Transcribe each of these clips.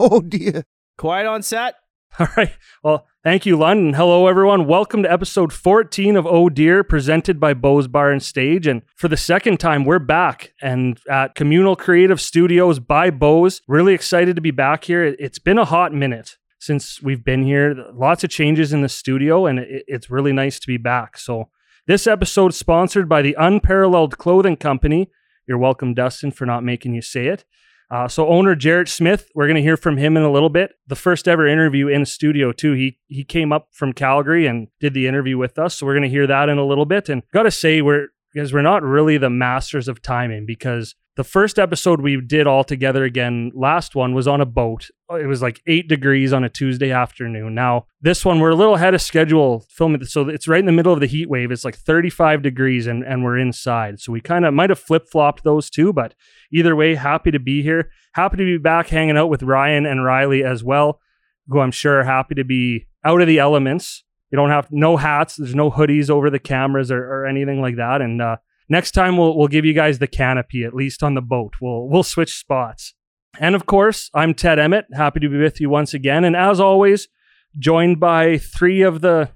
Oh, dear. Quiet on set. All right. Well, thank you, London. Hello, everyone. Welcome to episode 14 of Oh Dear, presented by Bo's Bar and Stage. And for the second time, we're back and at Communal Creative Studios by Bo's. Really excited to be back here. It's been a hot minute since we've been here. Lots of changes in the studio, and it's really nice to be back. So this episode is sponsored by the Unparalleled Clothing Company. You're welcome, Dustin, for not making you say it. So owner Jarrett Smith, we're going to hear from him in a little bit. The first ever interview in studio too. He came up from Calgary and did the interview with us. So we're going to hear that in a little bit. And got to say, we're not really the masters of timing, because the first episode we did all together again, last one, was on a boat. It was like 8 degrees on a Tuesday afternoon. Now, this one, we're a little ahead of schedule filming. So it's right in the middle of the heat wave. It's like 35 degrees and we're inside. So we kind of might have flip-flopped those two, but either way, happy to be here. Happy to be back hanging out with Ryan and Riley as well, who I'm sure are happy to be out of the elements. You don't have no hats. There's no hoodies over the cameras or anything like that. And, next time, we'll give you guys the canopy, at least on the boat. We'll switch spots. And of course, I'm Ted Emmett. Happy to be with you once again. And as always, joined by three of the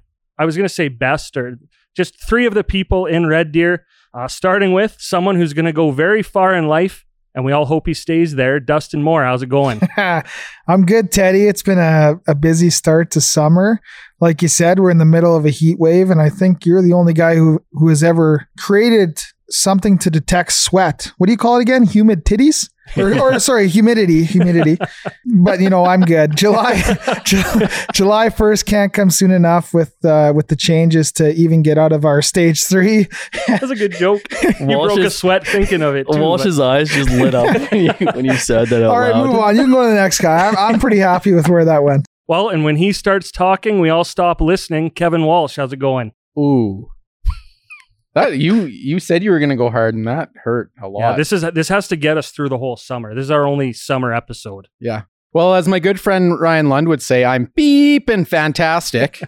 people in Red Deer, starting with someone who's going to go very far in life. And we all hope he stays there. Dustin Moore, how's it going? I'm good, Teddy. It's been a busy start to summer. Like you said, we're in the middle of a heat wave, and I think you're the only guy who has ever created something to detect sweat. What do you call it again? Humid titties? Or sorry, humidity. But, you know, I'm good. July 1st can't come soon enough with the changes to even get out of our stage 3. That's a good joke. Broke a sweat thinking of it too. Walsh's eyes just lit up when you said that out loud. All right, move on. You can go to the next guy. I'm pretty happy with where that went. Well, and when he starts talking, we all stop listening. Kevin Walsh, how's it going? Ooh. That, you said you were going to go hard, and that hurt a lot. Yeah, this has to get us through the whole summer. This is our only summer episode. Yeah. Well, as my good friend Ryan Lund would say, I'm beeping fantastic.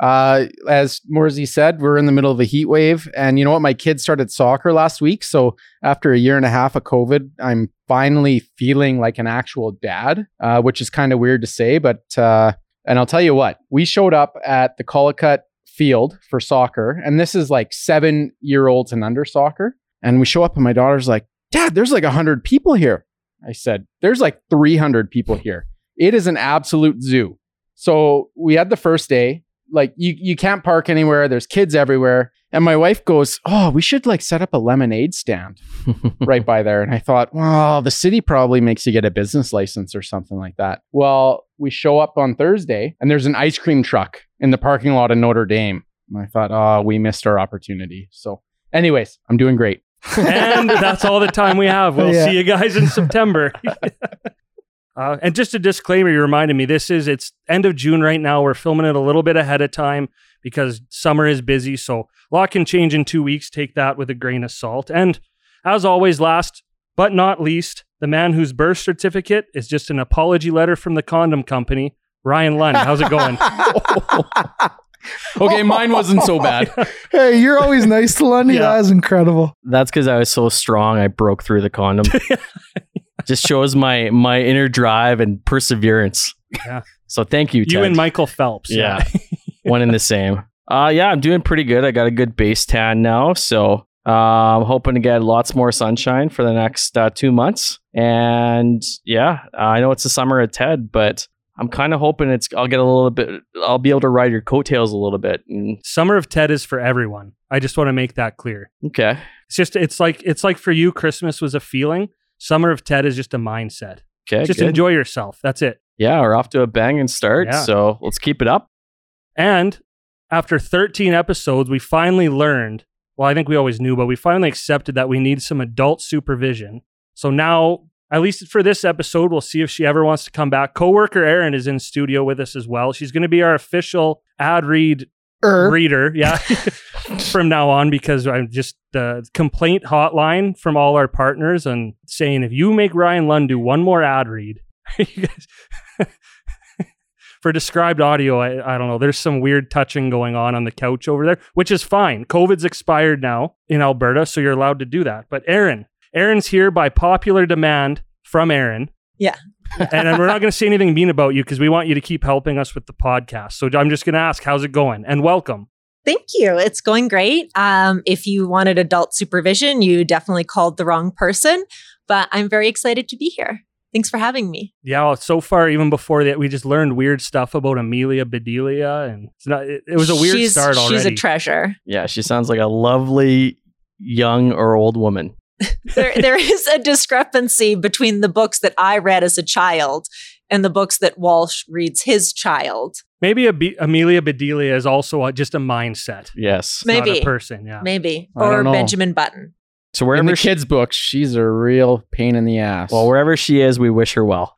As Morsey said, we're in the middle of a heat wave. And you know what? My kids started soccer last week. So after a year and a half of COVID, I'm finally feeling like an actual dad, which is kind of weird to say. But, and I'll tell you what, we showed up at the Collicut field for soccer, and this is like 7-year-olds and under soccer, and we show up and my daughter's like, Dad, there's like 100 people here. I said, there's like 300 people here. It is an absolute zoo. So we had the first day, like you can't park anywhere, there's kids everywhere, and my wife goes, oh, we should like set up a lemonade stand right by there. And I thought, well, the city probably makes you get a business license or something like that. Well, we show up on Thursday and there's an ice cream truck in the parking lot of Notre Dame. And I thought, oh, we missed our opportunity. So anyways, I'm doing great. And that's all the time we have. We'll see you guys in September. And just a disclaimer, you reminded me, it's end of June right now. We're filming it a little bit ahead of time because summer is busy. So a lot can change in 2 weeks. Take that with a grain of salt. And as always, last but not least, the man whose birth certificate is just an apology letter from the condom company, Ryan Lund, how's it going? Okay, mine wasn't so bad. Hey, you're always nice to Lundy. Yeah. That is incredible. That's because I was so strong, I broke through the condom. Just shows my inner drive and perseverance. Yeah. So thank you, Ted. You and Michael Phelps. Yeah. One and the same. Yeah, I'm doing pretty good. I got a good base tan now, so I'm hoping to get lots more sunshine for the next 2 months. And yeah, I know it's the summer of Ted, but I'm kind of hoping I'll be able to ride your coattails a little bit. Summer of Ted is for everyone. I just want to make that clear. Okay. It's like for you, Christmas was a feeling. Summer of Ted is just a mindset. Okay. Just enjoy yourself. That's it. Yeah. We're off to a banging start. Yeah. So let's keep it up. And after 13 episodes, we finally learned, well, I think we always knew, but we finally accepted that we need some adult supervision. So now, at least for this episode, we'll see if she ever wants to come back. Coworker Erin is in studio with us as well. She's going to be our official ad read reader, yeah, from now on, because I'm just the complaint hotline from all our partners and saying, if you make Ryan Lund do one more ad read, you guys, for described audio, I don't know. There's some weird touching going on the couch over there, which is fine. COVID's expired now in Alberta, so you're allowed to do that. But Erin. Erin's here by popular demand from Erin. Yeah. And we're not going to say anything mean about you because we want you to keep helping us with the podcast. So I'm just going to ask, how's it going? And welcome. Thank you. It's going great. If you wanted adult supervision, you definitely called the wrong person, but I'm very excited to be here. Thanks for having me. Yeah, well, so far, even before that, we just learned weird stuff about Amelia Bedelia, and it was a weird start already. She's a treasure. Yeah, she sounds like a lovely young or old woman. There is a discrepancy between the books that I read as a child and the books that Walsh reads his child. Maybe Amelia Bedelia is also just a mindset. Yes. Maybe. Not a person, yeah. Maybe. Or Benjamin Button. So wherever in the kids' books, she's a real pain in the ass. Well, wherever she is, we wish her well.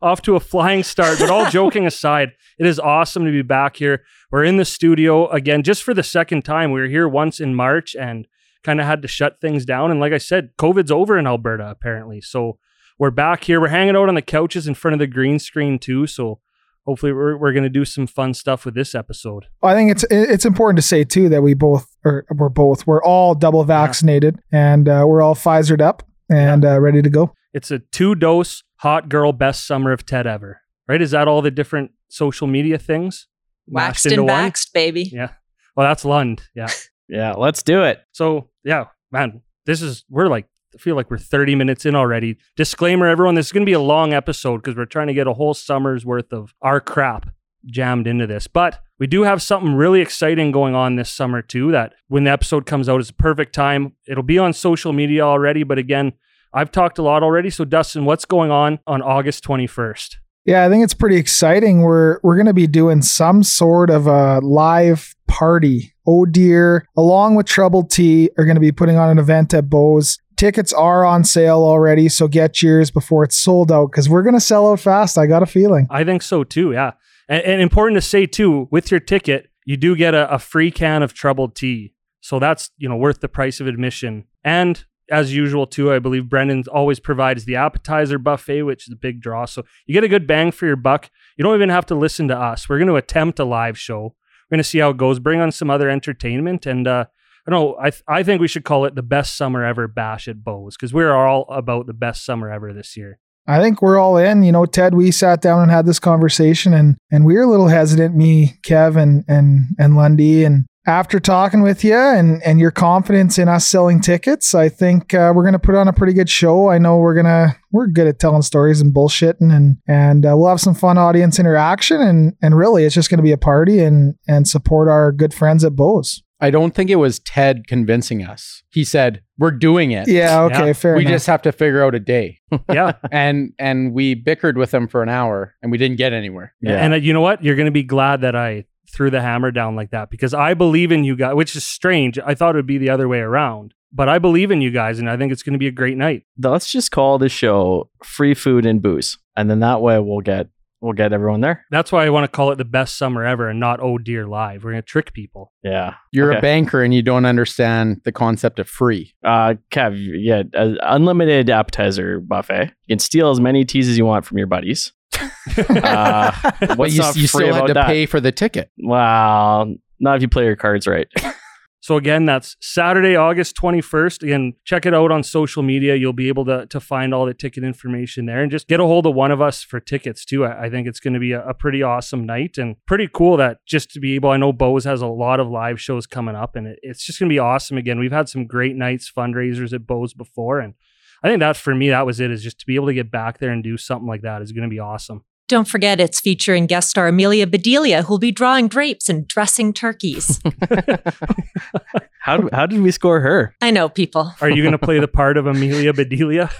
Off to a flying start, but all joking aside, it is awesome to be back here. We're in the studio again, just for the second time. We were here once in March and kind of had to shut things down. And like I said, COVID's over in Alberta, apparently. So we're back here. We're hanging out on the couches in front of the green screen too. So hopefully we're going to do some fun stuff with this episode. I think it's important to say too that we're all double vaccinated, yeah, and we're all Pfizered up and ready to go. It's a 2-dose hot girl best summer of TED ever, right? Is that all the different social media things? Waxed and waxed, baby. Yeah. Well, that's Lund. Yeah. Yeah. Let's do it. So yeah, man, I feel like we're 30 minutes in already. Disclaimer, everyone, this is going to be a long episode because we're trying to get a whole summer's worth of our crap jammed into this. But we do have something really exciting going on this summer too, that when the episode comes out is the perfect time. It'll be on social media already. But again, I've talked a lot already. So Dustin, what's going on August 21st? Yeah, I think it's pretty exciting. We're going to be doing some sort of a live party. Oh Dear, along with Trouble Tea, are going to be putting on an event at Bose. Tickets are on sale already, so get yours before it's sold out because we're going to sell out fast. I got a feeling. I think so too, yeah. And important to say too, with your ticket, you do get a free can of Troubled Tea. So that's, worth the price of admission. And as usual too, I believe Brendan always provides the appetizer buffet, which is a big draw. So you get a good bang for your buck. You don't even have to listen to us. We're going to attempt a live show. We're going to see how it goes. Bring on some other entertainment and, I think we should call it the best summer ever bash at Bose because we're all about the best summer ever this year. I think we're all in. Ted, we sat down and had this conversation and we were a little hesitant, me, Kev, and Lundy. And after talking with you and your confidence in us selling tickets, I think we're going to put on a pretty good show. I know we're good at telling stories and bullshitting and we'll have some fun audience interaction. And really, it's just going to be a party and support our good friends at Bose. I don't think it was Ted convincing us. He said, we're doing it. Yeah, okay, yeah. Fair enough. We just have to figure out a day. Yeah. And we bickered with him for an hour and we didn't get anywhere. Yeah. And you know what? You're going to be glad that I threw the hammer down like that because I believe in you guys, which is strange. I thought it would be the other way around, but I believe in you guys and I think it's going to be a great night. Let's just call this show Free Food and Booze. And then that way we'll get everyone there. That's why I want to call it the best summer ever and not Oh Dear Live. We're going to trick people. Yeah. You're a banker and you don't understand the concept of free. Kev, yeah, unlimited appetizer buffet. You can steal as many teas as you want from your buddies. You still had to pay for the ticket. Well, not if you play your cards right. So again, that's Saturday, August 21st. Again, check it out on social media. You'll be able to find all the ticket information there and just get a hold of one of us for tickets too. I think it's going to be a pretty awesome night and pretty cool that just to be able, I know Bose has a lot of live shows coming up and it's just going to be awesome. Again, we've had some great nights, fundraisers at Bose before. And I think that for me, that was it, is just to be able to get back there and do something like that is going to be awesome. Don't forget, it's featuring guest star Amelia Bedelia, who'll be drawing grapes and dressing turkeys. How did we score her? I know, people. Are you going to play the part of Amelia Bedelia?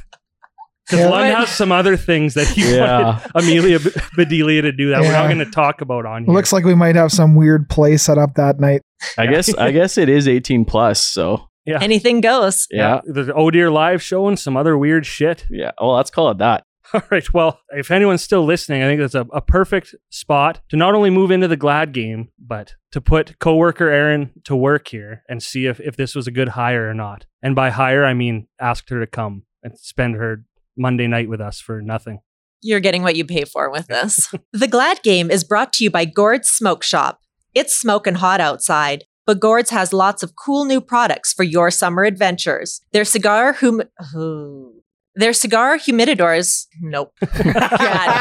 Because Lund has some other things that he wanted Amelia Bedelia to do that we're not going to talk about on here. Looks like we might have some weird play set up that night. I guess it is 18 plus, so... Yeah. Anything goes. Yeah. The Oh Dear Live show and some other weird shit. Yeah. Well, let's call it that. All right. Well, if anyone's still listening, I think that's a perfect spot to not only move into the Glad game, but to put coworker Erin to work here and see if this was a good hire or not. And by hire, I mean asked her to come and spend her Monday night with us for nothing. You're getting what you pay for with this. The Glad game is brought to you by Gord's Smoke Shop. It's smoking hot outside, but Gord's has lots of cool new products for your summer adventures. Their cigar Their cigar humidors. Nope. God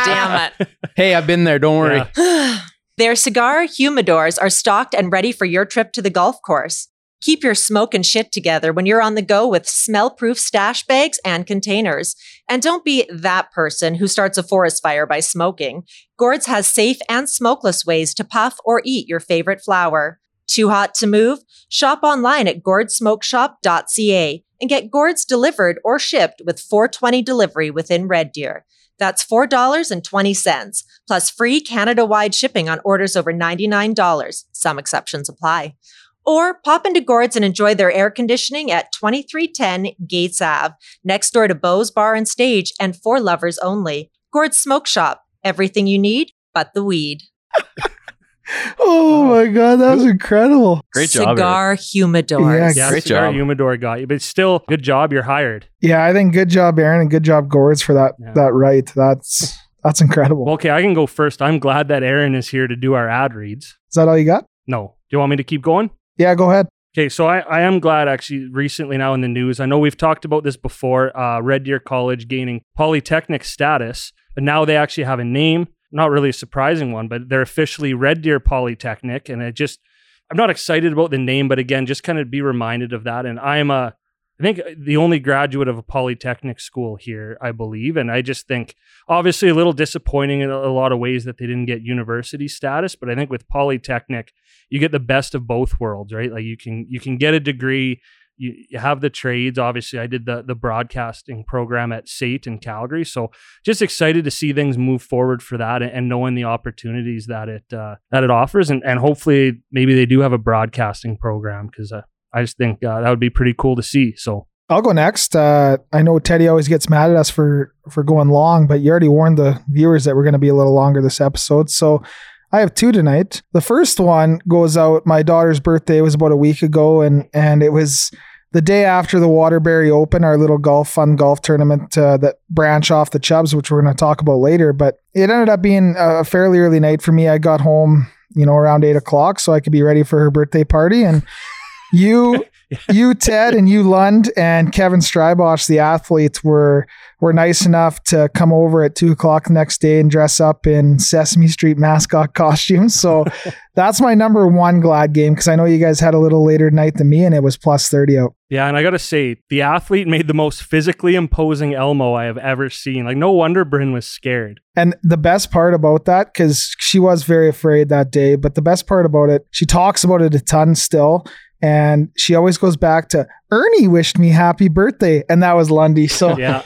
damn it. Hey, I've been there. Don't worry. Yeah. Their cigar humidors are stocked and ready for your trip to the golf course. Keep your smoke and shit together when you're on the go with smell-proof stash bags and containers. And don't be that person who starts a forest fire by smoking. Gourds has safe and smokeless ways to puff or eat your favorite flower. Too hot to move? Shop online at gourdsmokeshop.ca and get gourds delivered or shipped with $4.20 delivery within Red Deer. That's $4.20, plus free Canada-wide shipping on orders over $99. Some exceptions apply. Or pop into Gourds and enjoy their air conditioning at 2310 Gates Ave, next door to Bo's Bar and Stage and For Lovers Only. Gourds Smoke Shop, everything you need but the weed. Oh my God, that was incredible. Great job. Cigar humidor. Yeah, great cigar job. Humidor got you, but still, good job, you're hired. Yeah, I think good job, Aaron, and good job, Gourds, for that, that right. That's incredible. Okay, I can go first. I'm glad that Aaron is here to do our ad reads. Is that all you got? No. Do you want me to keep going? Yeah, go ahead. Okay, so I am glad actually recently now in the news. I know we've talked about this before, Red Deer College gaining Polytechnic status, but now they actually have a name. Not really a surprising one, but they're officially Red Deer Polytechnic. And I'm not excited about the name, but again, just kind of be reminded of that. And I think the only graduate of a Polytechnic school here, I believe. And I just think obviously a little disappointing in a lot of ways that they didn't get university status. But I think with Polytechnic, you get the best of both worlds, right? Like you can get a degree, you have the trades. Obviously, I did the broadcasting program at SAIT in Calgary. So just excited to see things move forward for that and knowing the opportunities that it offers. And hopefully maybe they do have a broadcasting program because I just think that would be pretty cool to see. So I'll go next. I know Teddy always gets mad at us for going long, but you already warned the viewers that we're going to be a little longer this episode. So I have two tonight. The first one goes out. My daughter's birthday was about a week ago, and it was the day after the Waterbury Open, our little golf tournament that branch off the Chubs, which we're going to talk about later. But it ended up being a fairly early night for me. I got home, around 8 o'clock, so I could be ready for her birthday party. And you, Ted, and you, Lund, and Kevin Strybosch, the athletes, were nice enough to come over at 2 o'clock the next day and dress up in Sesame Street mascot costumes. So that's my number one glad game, because I know you guys had a little later night than me, and it was plus 30 out. Yeah, and I got to say, the athlete made the most physically imposing Elmo I have ever seen. Like, no wonder Bryn was scared. And the best part about that, because she was very afraid that day, but the best part about it, she talks about it a ton still. And she always goes back to, Ernie wished me happy birthday. And that was Lundy. So yeah.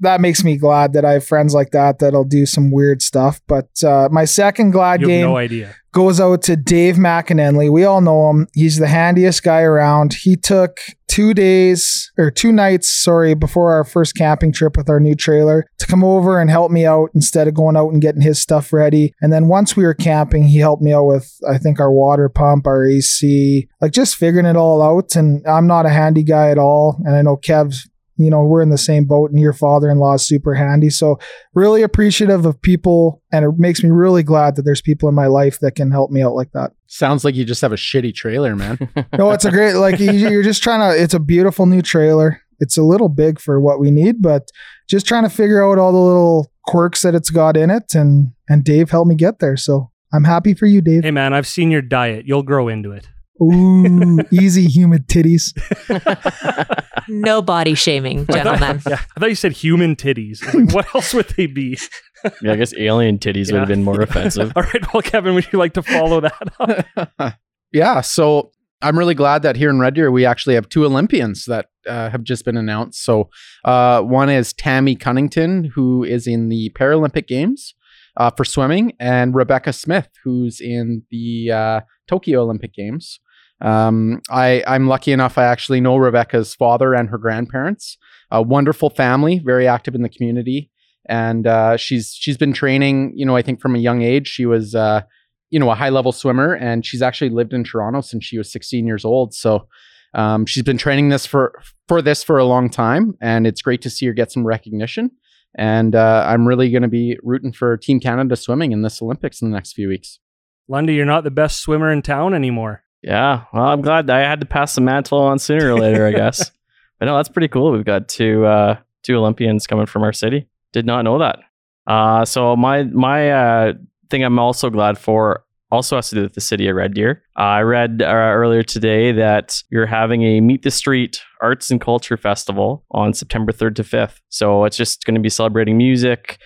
That makes me glad that I have friends like that'll do some weird stuff. But my second glad game goes out to Dave McInenley. We all know him. He's the handiest guy around. He took 2 nights before our first camping trip with our new trailer to come over and help me out instead of going out and getting his stuff ready. And then once we were camping, he helped me out with, I think, our water pump, our AC, like just figuring it all out. And I'm not a handy guy at all. And I know Kev's, we're in the same boat, and your father-in-law is super handy. So really appreciative of people. And it makes me really glad that there's people in my life that can help me out like that. Sounds like you just have a shitty trailer, man. No, it's a great, like you're just trying to, it's a beautiful new trailer. It's a little big for what we need, but just trying to figure out all the little quirks that it's got in it. And Dave helped me get there. So I'm happy for you, Dave. Hey man, I've seen your diet. You'll grow into it. Ooh, easy humid titties. No body shaming, gentlemen. I thought you said human titties. Like, what else would they be? Yeah, I guess alien titties would have been more offensive. All right, well, Kevin, would you like to follow that up? Yeah, so I'm really glad that here in Red Deer, we actually have 2 Olympians that have just been announced. So one is Tammy Cunnington, who is in the Paralympic Games for swimming, and Rebecca Smith, who's in the Tokyo Olympic Games. I'm lucky enough. I actually know Rebecca's father and her grandparents, a wonderful family, very active in the community. And, she's been training, I think from a young age, she was, a high level swimmer, and she's actually lived in Toronto since she was 16 years old. So, she's been training this for a long time, and it's great to see her get some recognition. And, I'm really going to be rooting for Team Canada swimming in this Olympics in the next few weeks. Lundy, you're not the best swimmer in town anymore. Yeah, well, I'm glad I had to pass the mantle on sooner or later, I guess. But no, that's pretty cool. We've got two 2 Olympians coming from our city. Did not know that. So my thing I'm also glad for also has to do with the city of Red Deer. I read earlier today that you're having a Meet the Street Arts and Culture Festival on September 3rd to 5th. So it's just going to be celebrating music,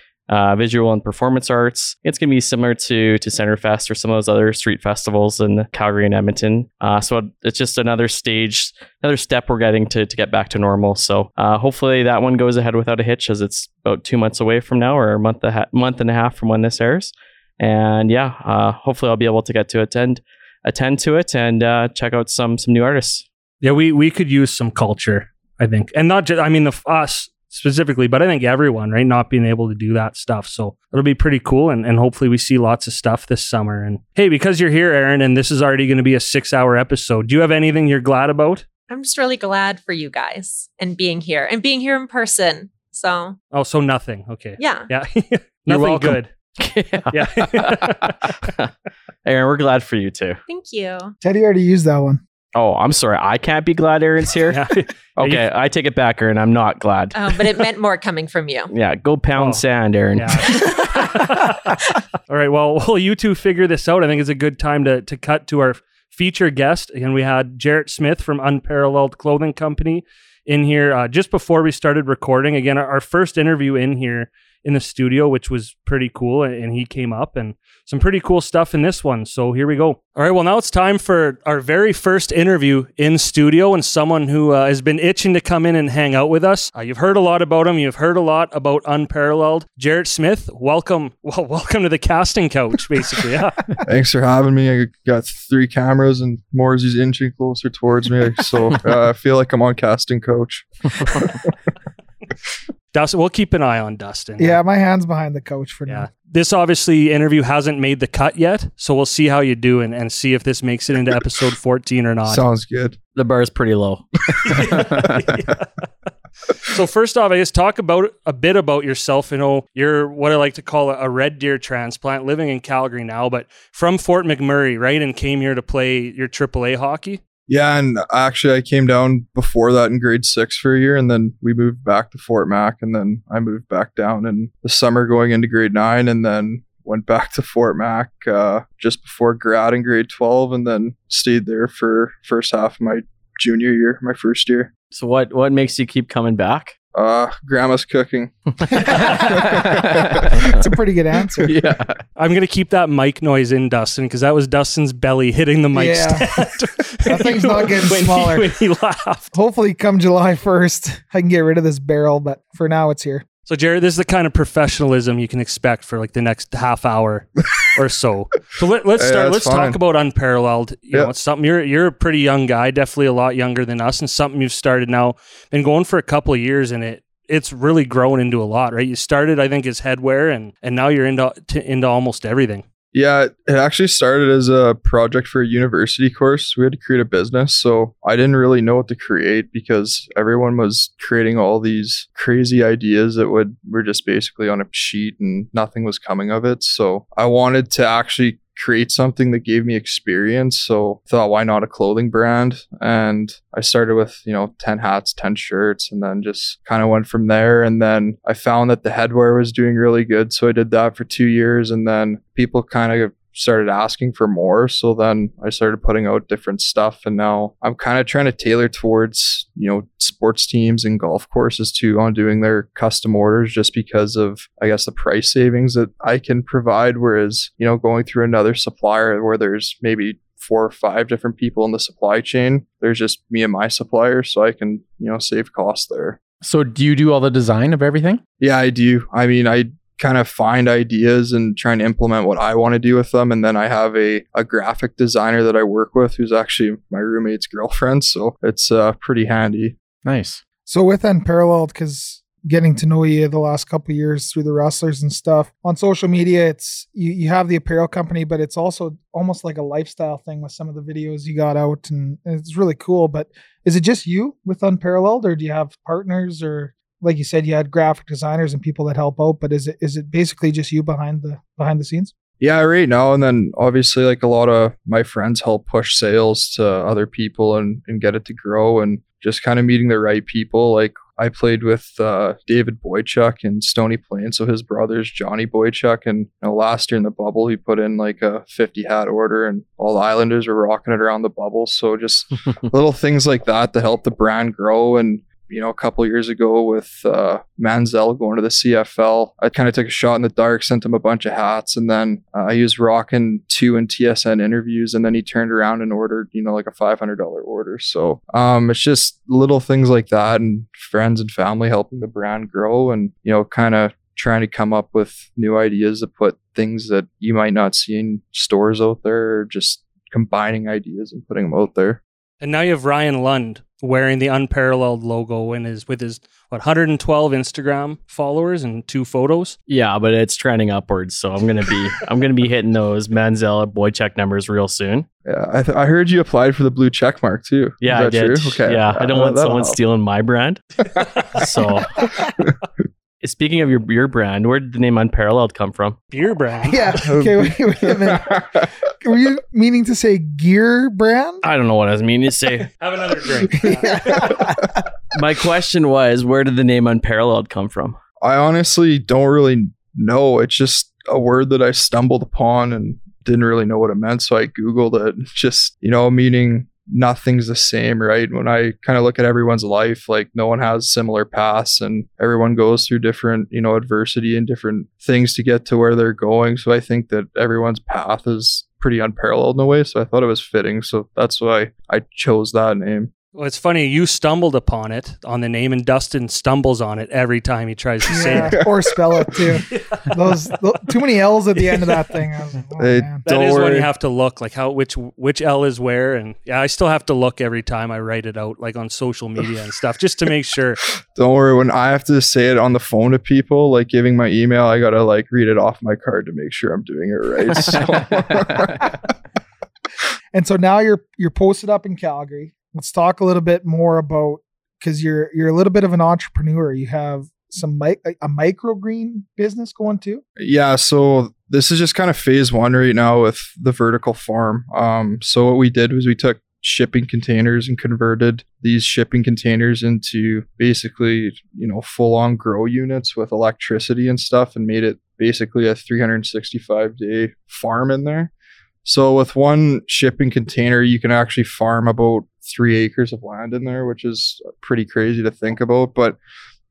visual and performance arts. It's going to be similar to Centerfest or some of those other street festivals in Calgary and Edmonton. So it's just another stage, another step we're getting to get back to normal. So hopefully that one goes ahead without a hitch, as it's about 2 months away from now, or a month and a half from when this airs. And yeah, hopefully I'll be able to get to attend to it and check out some new artists. Yeah, we could use some culture, I think, and not just us specifically, but I think everyone, right, not being able to do that stuff. So it'll be pretty cool, and hopefully we see lots of stuff this summer. And hey, because you're here, Aaron, and this is already going to be a 6-hour episode, do you have anything you're glad about? I'm just really glad for you guys and being here in person. So so nothing. Okay. Yeah. You're welcome. Good. Yeah. Aaron, we're glad for you too. Thank you. Teddy already used that one. Oh, I'm sorry. I can't be glad Aaron's here. Yeah. Okay, I take it back, Aaron. I'm not glad. Oh, but it meant more coming from you. Yeah, go pound sand, Aaron. Yeah. All right, well, while you two figure this out, I think it's a good time to cut to our feature guest. And we had Jarrett Smith from Unparalleled Clothing Company in here just before we started recording. Again, our first interview in here in the studio, which was pretty cool, and he came up and some pretty cool stuff in this one. So here we go. All right, well, now it's time for our very first interview in studio, and someone who has been itching to come in and hang out with us. You've heard a lot about him. You've heard a lot about Unparalleled. Jarrett Smith, welcome. Well, welcome to the casting couch, basically. Yeah. Thanks for having me. I got 3 cameras and Morrissey's inching closer towards me, so I feel like I'm on casting couch. Dustin, we'll keep an eye on Dustin. Yeah, my hand's behind the couch for now. This obviously interview hasn't made the cut yet, so we'll see how you do and see if this makes it into episode 14 or not. Sounds good. The bar is pretty low. Yeah. So first off, I guess talk about a bit about yourself. You know, you're what I like to call a Red Deer transplant, living in Calgary now, but from Fort McMurray, right? And came here to play your AAA hockey. Yeah, and actually I came down before that in grade 6 for a year, and then we moved back to Fort Mac, and then I moved back down in the summer going into grade 9, and then went back to Fort Mac just before grad in grade 12, and then stayed there for first half of my junior year, my first year. So what makes you keep coming back? Grandma's cooking. That's a pretty good answer. Yeah. I'm going to keep that mic noise in, Dustin, because that was Dustin's belly hitting the mic stand. That thing's not getting smaller. When he laughed. Hopefully come July 1st, I can get rid of this barrel, but for now it's here. So, Jared, this is the kind of professionalism you can expect for like the next half hour or so. So let's start. Let's talk about Unparalleled. You know, it's something you're a pretty young guy, definitely a lot younger than us, and something you've started now, been going for a couple of years, and it's really grown into a lot, right? You started, I think, as headwear, and now you're into almost everything. Yeah, it actually started as a project for a university course. We had to create a business, so I didn't really know what to create because everyone was creating all these crazy ideas that were just basically on a sheet and nothing was coming of it. So I wanted to actually create something that gave me experience, so I thought, why not a clothing brand? And I started with 10 hats, 10 shirts, and then just kind of went from there. And then I found that the headwear was doing really good, so I did that for 2 years, and then people kind of started asking for more, so then I started putting out different stuff, and now I'm kind of trying to tailor towards sports teams and golf courses too, on doing their custom orders, just because of, I guess, the price savings that I can provide, whereas going through another supplier where there's maybe 4 or 5 different people in the supply chain, there's just me and my supplier, so I can save costs there. So do you do all the design of everything? Yeah, I do. I kind of find ideas and try and implement what I want to do with them. And then I have a graphic designer that I work with, who's actually my roommate's girlfriend. So it's pretty handy. Nice. So with Unparalleled, because getting to know you the last couple of years through the wrestlers and stuff on social media, it's you have the apparel company, but it's also almost like a lifestyle thing with some of the videos you got out, and it's really cool. But is it just you with Unparalleled, or do you have partners, or... Like you said, you had graphic designers and people that help out, but is it basically just you behind the scenes? Yeah, right now. And then obviously, like, a lot of my friends help push sales to other people and get it to grow, and just kind of meeting the right people. Like, I played with David Boychuk and Stony Plain, so his brothers, Johnny Boychuk, and last year in the bubble, he put in like a 50-hat order, and all the Islanders were rocking it around the bubble. So just little things like that to help the brand grow. And you know, a couple of years ago with Manziel going to the CFL, I kind of took a shot in the dark, sent him a bunch of hats, and then he was rocking two in TSN interviews, and then he turned around and ordered, you know, like a $500 order. So it's just little things like that, and friends and family helping the brand grow, and you know, kind of trying to come up with new ideas to put things that you might not see in stores out there, or just combining ideas and putting them out there. And now you have Ryan Lund wearing the Unparalleled logo and is with his, 112 Instagram followers and 2 photos. Yeah, but it's trending upwards, so I'm gonna be hitting those Manziel and Boychuk numbers real soon. Yeah, I heard you applied for the blue check mark too. Yeah, I did. True? Okay. Yeah, I don't want someone stealing my brand. So. Speaking of your brand, where did the name Unparalleled come from? Beer brand? Yeah. Okay, wait a minute. Were you meaning to say gear brand? I don't know what I was meaning to say. Have another drink. Yeah. My question was, where did the name Unparalleled come from? I honestly don't really know. It's just a word that I stumbled upon and didn't really know what it meant. So I Googled it, just, you know, meaning nothing's the same, right? When I kind of look at everyone's life, like no one has similar paths and everyone goes through different, you know, adversity and different things to get to where they're going. So I think that everyone's path is pretty unparalleled in a way. So I thought it was fitting. So that's why I chose that name. Well, it's funny. You stumbled upon it on the name, and Dustin stumbles on it every time he tries to say it. Or spell it too. Yeah. Those too many L's at the end of that thing. When you have to look, like how which L is where, and yeah, I still have to look every time I write it out, like on social media and stuff, just to make sure. Don't worry. When I have to say it on the phone to people, like giving my email, I gotta like read it off my card to make sure I'm doing it right. So. And so now you're posted up in Calgary. Let's talk a little bit more about, because you're a little bit of an entrepreneur. You have a microgreen business going too. Yeah. So this is just kind of phase one right now with the vertical farm. So what we did was we took shipping containers and converted these shipping containers into basically, you know, full on grow units with electricity and stuff, and made it basically a 365-day farm in there. So with one shipping container, you can actually farm about 3 acres of land in there, which is pretty crazy to think about. But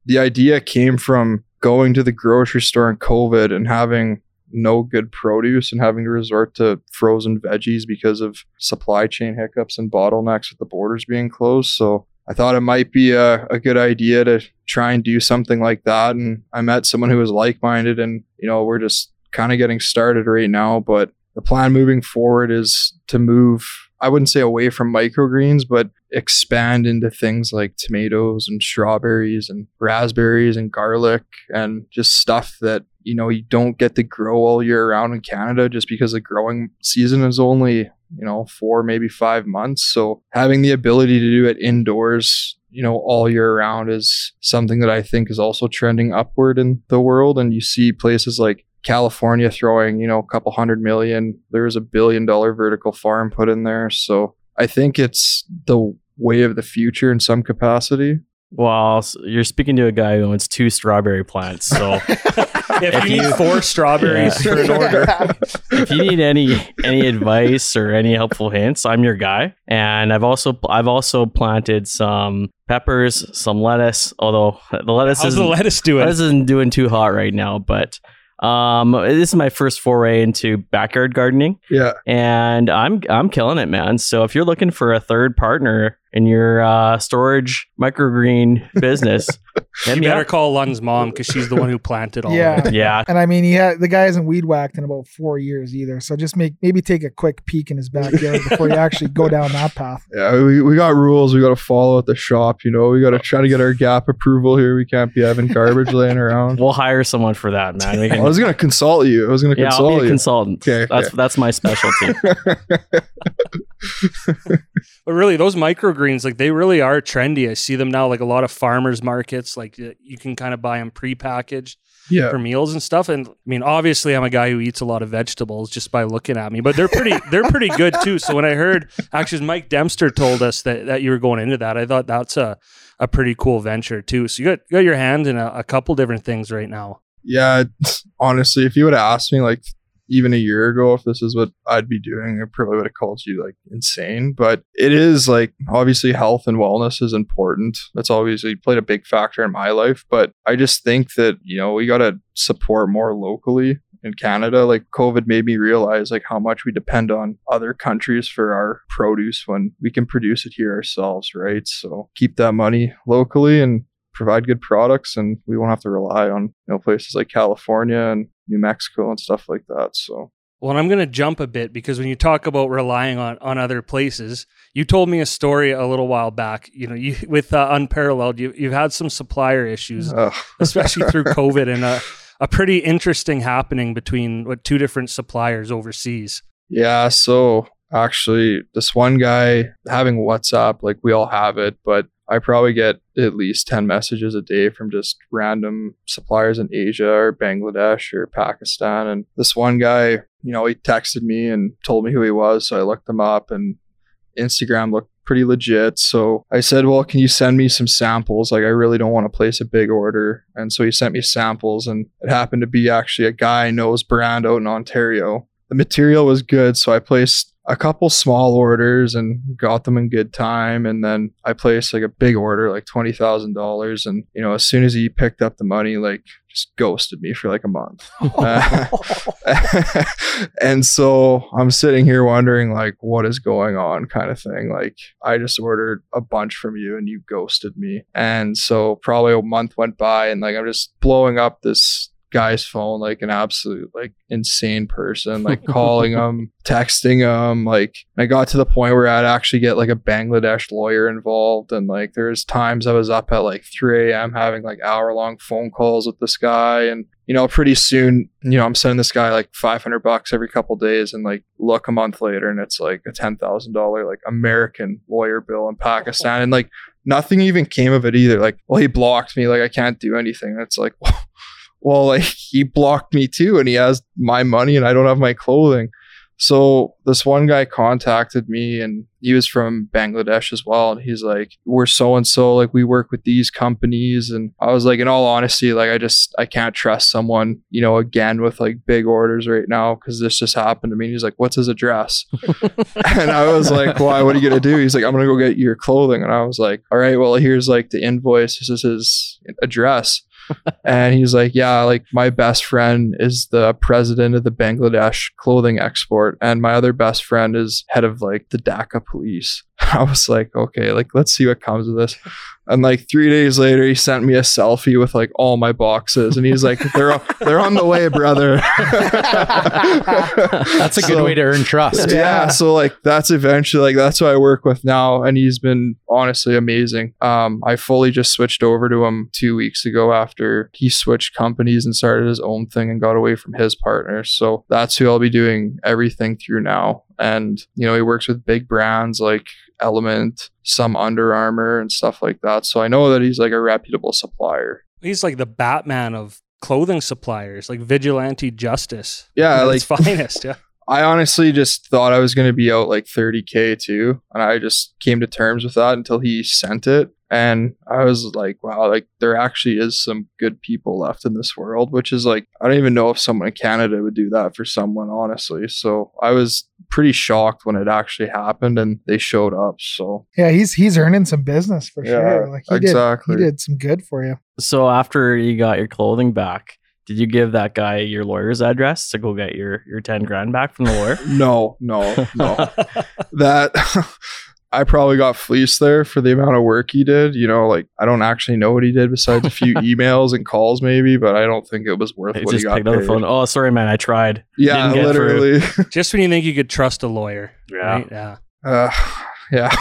the idea came from going to the grocery store in COVID and having no good produce and having to resort to frozen veggies because of supply chain hiccups and bottlenecks with the borders being closed. So I thought it might be a good idea to try and do something like that. And I met someone who was like-minded, and, you know, we're just kind of getting started right now. But the plan moving forward is to move, I wouldn't say away from microgreens, but expand into things like tomatoes and strawberries and raspberries and garlic, and just stuff that, you know, you don't get to grow all year round in Canada, just because the growing season is only, you know, 4, maybe 5 months. So having the ability to do it indoors, you know, all year round is something that I think is also trending upward in the world. And you see places like California throwing, you know, a couple $100 million. There was $1 billion vertical farm put in there. So I think it's the way of the future in some capacity. Well, you're speaking to a guy who owns 2 strawberry plants. So if you need 4 strawberries for an order, if you need any advice or any helpful hints, I'm your guy. And I've also planted some peppers, some lettuce. Although the lettuce isn't doing too hot right now, but. This is my first foray into backyard gardening. Yeah. And I'm killing it, man. So if you're looking for a third partner in your storage microgreen business, you better call Lund's mom, because she's the one who planted all of it. Yeah. And I mean, the guy hasn't weed whacked in about 4 years either. So just maybe take a quick peek in his backyard before you actually go down that path. Yeah, we got rules we got to follow at the shop. You know, we got to try to get our GAP approval here. We can't be having garbage laying around. We'll hire someone for that, man. I was going to consult you. Yeah, I'll be a consultant. Okay, that's my specialty. But really, those microgreens, like, they really are trendy. I see them now, like a lot of farmers markets, like you can kind of buy them prepackaged for meals and stuff. And I mean, obviously I'm a guy who eats a lot of vegetables just by looking at me, but they're pretty good too. So when I heard, actually Mike Dempster told us that you were going into that, I thought that's a pretty cool venture too. So you got your hand in a couple different things right now. Yeah. Honestly, if you would have asked me like even a year ago, if this is what I'd be doing, I probably would have called you like insane. But it is like, obviously health and wellness is important. That's obviously played a big factor in my life. But I just think that, you know, we got to support more locally in Canada. Like COVID made me realize like how much we depend on other countries for our produce when we can produce it here ourselves, right? So keep that money locally and provide good products, and we won't have to rely on, you know, places like California and New Mexico and stuff like that. So, well, I'm going to jump a bit because when you talk about relying on other places, you told me a story a little while back. You know, with Unparalleled, you've had some supplier issues, especially through COVID, and a pretty interesting happening between two different suppliers overseas. Yeah, so actually, this one guy having WhatsApp, like we all have it, but I probably get at least 10 messages a day from just random suppliers in Asia or Bangladesh or Pakistan. And this one guy, you know, he texted me and told me who he was. So I looked him up, and Instagram looked pretty legit. So I said, well, can you send me some samples? Like, I really don't want to place a big order. And so he sent me samples, and it happened to be actually a guy I know's brand out in Ontario. The material was good. So I placed a couple small orders and got them in good time. And then I placed like a big order, like $20,000. And, you know, as soon as he picked up the money, like just ghosted me for like a month. And so I'm sitting here wondering like, what is going on kind of thing. Like, I just ordered a bunch from you and you ghosted me. And so probably a month went by, and like, I'm just blowing up this guy's phone like an absolute like insane person, like calling him, texting him. Like, I got to the point where I'd actually get like a Bangladesh lawyer involved, and like there's times I was up at like 3 a.m. having like hour-long phone calls with this guy. And, you know, pretty soon, you know, I'm sending this guy like $500 every couple days, and like look a month later and it's like a $10,000 like American lawyer bill in Pakistan. And like nothing even came of it either. Like, well, he blocked me, like I can't do anything. It's like, well, like he blocked me too, and he has my money and I don't have my clothing. So this one guy contacted me, and he was from Bangladesh as well. And he's like, we're so-and-so, like we work with these companies. And I was like, in all honesty, like I can't trust someone, you know, again with like big orders right now, because this just happened to me. And he's like, what's his address? And I was like, why? What are you going to do? He's like, I'm going to go get your clothing. And I was like, all right, well, here's like the invoice. This is his address. And he's like, yeah, like my best friend is the president of the Bangladesh clothing export, and my other best friend is head of like the Dhaka police. I was like, okay, like let's see what comes of this. And like 3 days later, he sent me a selfie with like all my boxes, and he's like, they're on the way, brother. That's a good way to earn trust. Yeah. So like that's eventually like that's who I work with now, and he's been honestly amazing. I fully just switched over to him 2 weeks ago after he switched companies and started his own thing and got away from his partner. So that's who I'll be doing everything through now. And, you know, he works with big brands like Element, some Under Armour and stuff like that. So I know that he's like a reputable supplier. He's like the Batman of clothing suppliers, like vigilante justice. Yeah. Like its finest. Yeah. I honestly just thought I was going to be out like 30K too. And I just came to terms with that until he sent it. And I was like, wow, like there actually is some good people left in this world, which is like, I don't even know if someone in Canada would do that for someone, honestly. So I was pretty shocked when it actually happened and they showed up. So yeah, he's earning some business for sure. Like he did some good for you. So after you got your clothing back, did you give that guy your lawyer's address to go get your 10 grand back from the lawyer? No. I probably got fleeced there for the amount of work he did. You know, like I don't actually know what he did besides a few emails and calls maybe, but I don't think it was worth what he got paid. Just picked up the phone. Oh, sorry, man. I tried. Yeah, literally. Just when you think you could trust a lawyer. Yeah. Right? Yeah.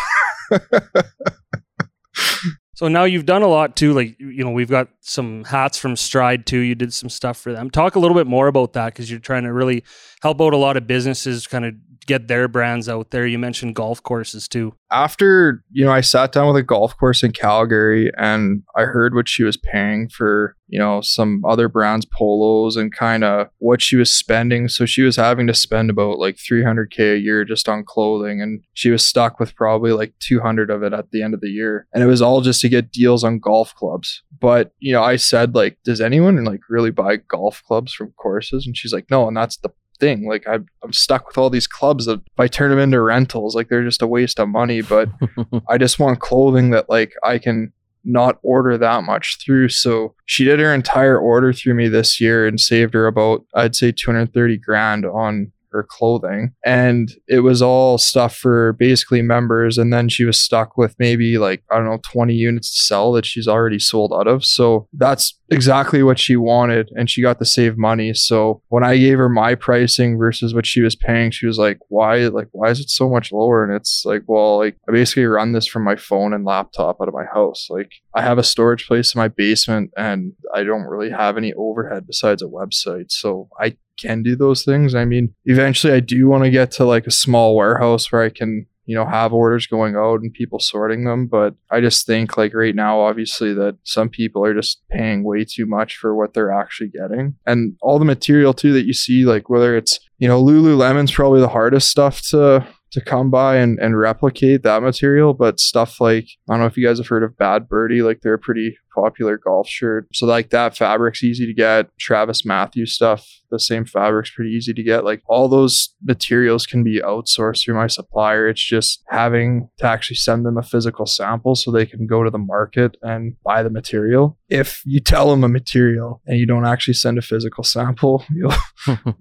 So now you've done a lot too, like, you know, we've got some hats from Stride too. You did some stuff for them. Talk a little bit more about that, because you're trying to really help out a lot of businesses kind of get their brands out there. You mentioned golf courses too. After, you know, I sat down with a golf course in Calgary and I heard what she was paying for, you know, some other brands, polos, and kind of what she was spending. So she was having to spend about like $300K a year just on clothing, and she was stuck with probably like 200 of it at the end of the year. And it was all just to get deals on golf clubs. But, you know, I said, like, does anyone like really buy golf clubs from courses? And she's like, no. And that's the thing. Like, I'm stuck with all these clubs that if I turn them into rentals, like, they're just a waste of money. But I just want clothing that like I can not order that much through. So she did her entire order through me this year and saved her about, I'd say, 230 grand on her clothing. And it was all stuff for basically members. And then she was stuck with maybe like, I don't know, 20 units to sell that she's already sold out of. So that's exactly what she wanted. And she got to save money. So when I gave her my pricing versus what she was paying, she was like, why is it so much lower? And it's like, well, like, I basically run this from my phone and laptop out of my house. Like, I have a storage place in my basement and I don't really have any overhead besides a website. So I can do those things. I mean, eventually I do want to get to like a small warehouse where I can, you know, have orders going out and people sorting them. But I just think like right now, obviously, that some people are just paying way too much for what they're actually getting. And all the material too that you see, like whether it's, you know, Lululemon's probably the hardest stuff to come by and replicate that material. But stuff like, I don't know if you guys have heard of Bad Birdie, like they're a pretty popular golf shirt. So like that fabric's easy to get. Travis Matthews stuff, the same fabric's pretty easy to get. Like all those materials can be outsourced through my supplier. It's just having to actually send them a physical sample so they can go to the market and buy the material. If you tell them a material and you don't actually send a physical sample,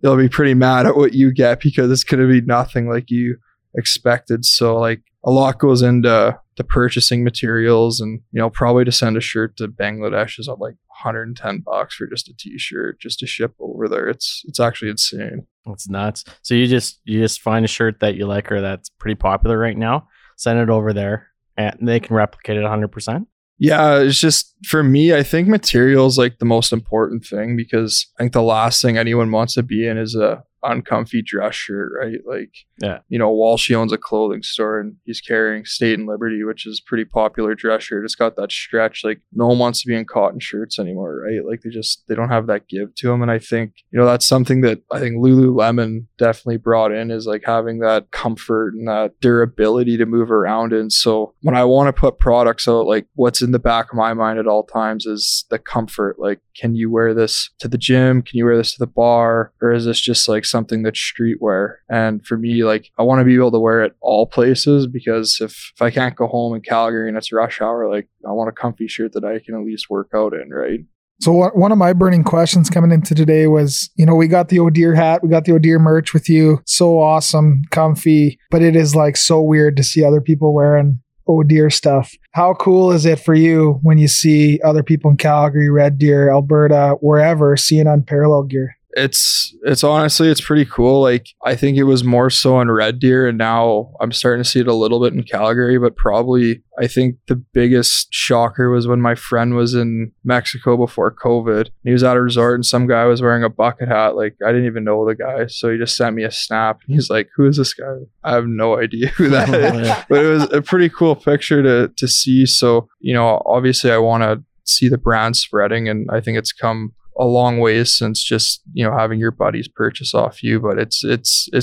you'll be pretty mad at what you get, because it's going to be nothing like you expected. So like a lot goes into the purchasing materials, and, you know, probably to send a shirt to Bangladesh is like $110 for just a t-shirt just to ship over there. It's actually insane. It's nuts. So you just find a shirt that you like or that's pretty popular right now, send it over there and they can replicate it 100%. Yeah, it's just, for me, I think material is like the most important thing, because I think the last thing anyone wants to be in is a uncomfy dress shirt, right? Like, yeah, you know, Walshy owns a clothing store and he's carrying State and Liberty, which is a pretty popular dress shirt. It's got that stretch. Like, no one wants to be in cotton shirts anymore, right? Like, they don't have that give to them. And I think, you know, that's something that I think Lululemon definitely brought in, is like having that comfort and that durability to move around in. So when I want to put products out, like, what's in the back of my mind at all times is the comfort. Like, can you wear this to the gym? Can you wear this to the bar? Or is this just like something that's streetwear? And for me, like, I want to be able to wear it all places, because if I can't go home in Calgary and it's rush hour, like, I want a comfy shirt that I can at least work out in, right? So one of my burning questions coming into today was, you know, we got the O'Deer hat, we got the O'Deer merch with you, so awesome, comfy, but it is like so weird to see other people wearing O'Deer stuff. How cool is it for you when you see other people in Calgary, Red Deer, Alberta, wherever, seeing Unparalleled gear? It's honestly, it's pretty cool. Like, I think it was more so in Red Deer, and now I'm starting to see it a little bit in Calgary, but probably, I think the biggest shocker was when my friend was in Mexico before COVID. He was at a resort and some guy was wearing a bucket hat. Like, I didn't even know the guy. So he just sent me a snap and he's like, who is this guy? I have no idea who that is. But it was a pretty cool picture to see. So, you know, obviously I want to see the brand spreading, and I think it's come a long ways since just, you know, having your buddies purchase off you, but it's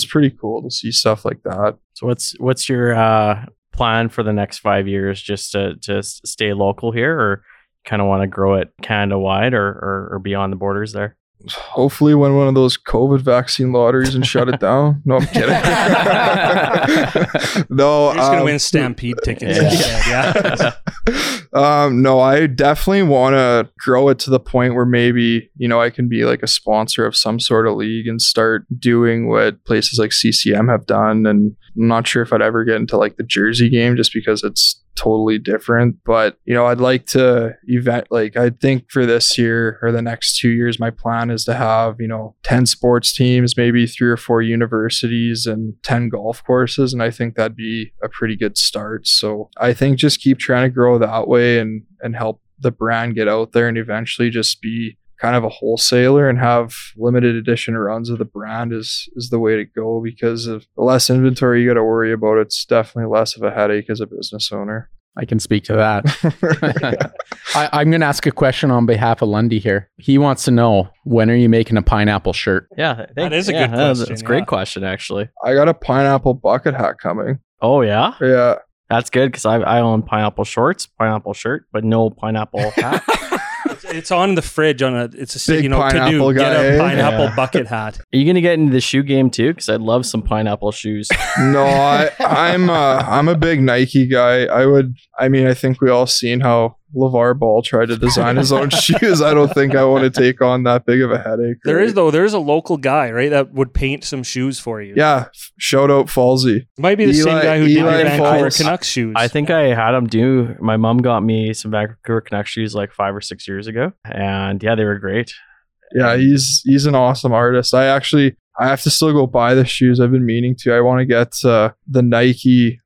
pretty cool to see stuff like that. So what's your plan for the next 5 years? Just to stay local here, or kind of want to grow it Canada wide, or beyond the borders there? Hopefully win one of those COVID vaccine lotteries and shut it down. No, I'm kidding. No, you're just gonna win Stampede tickets. Yeah. No, I definitely want to grow it to the point where maybe, you know, I can be like a sponsor of some sort of league and start doing what places like CCM have done. And I'm not sure if I'd ever get into like the Jersey game, just because it's totally different. But, you know, I'd like to I think for this year or the next 2 years, my plan is to have, you know, 10 sports teams, maybe 3 or 4 universities and 10 golf courses. And I think that'd be a pretty good start. So I think just keep trying to grow that way and help the brand get out there and eventually just be kind of a wholesaler and have limited edition runs of the brand is the way to go, because of the less inventory you got to worry about, it's definitely less of a headache as a business owner. I can speak to that. I'm going to ask a question on behalf of Lundy here. He wants to know, when are you making a pineapple shirt? Yeah, that is a good question. It's a great question, actually. I got a pineapple bucket hat coming. Oh, yeah? Yeah. That's good, because I own pineapple shorts, pineapple shirt, but no pineapple hat. It's on the fridge. It's a big, you know, to do. Get a pineapple bucket hat. Are you going to get into the shoe game too? Because I'd love some pineapple shoes. No, I'm a big Nike guy. I think we all seen how LeVar Ball tried to design his own shoes. I don't think I want to take on that big of a headache. There is though. There's a local guy, right, that would paint some shoes for you. Yeah, shout out Falsey. Might be the same guy who did your Vancouver Canucks shoes. I think I had him do. My mom got me some Vancouver Canucks shoes like 5 or 6 years ago, and yeah, they were great. Yeah, he's an awesome artist. I have to still go buy the shoes. I've been meaning to. I want to get the Nike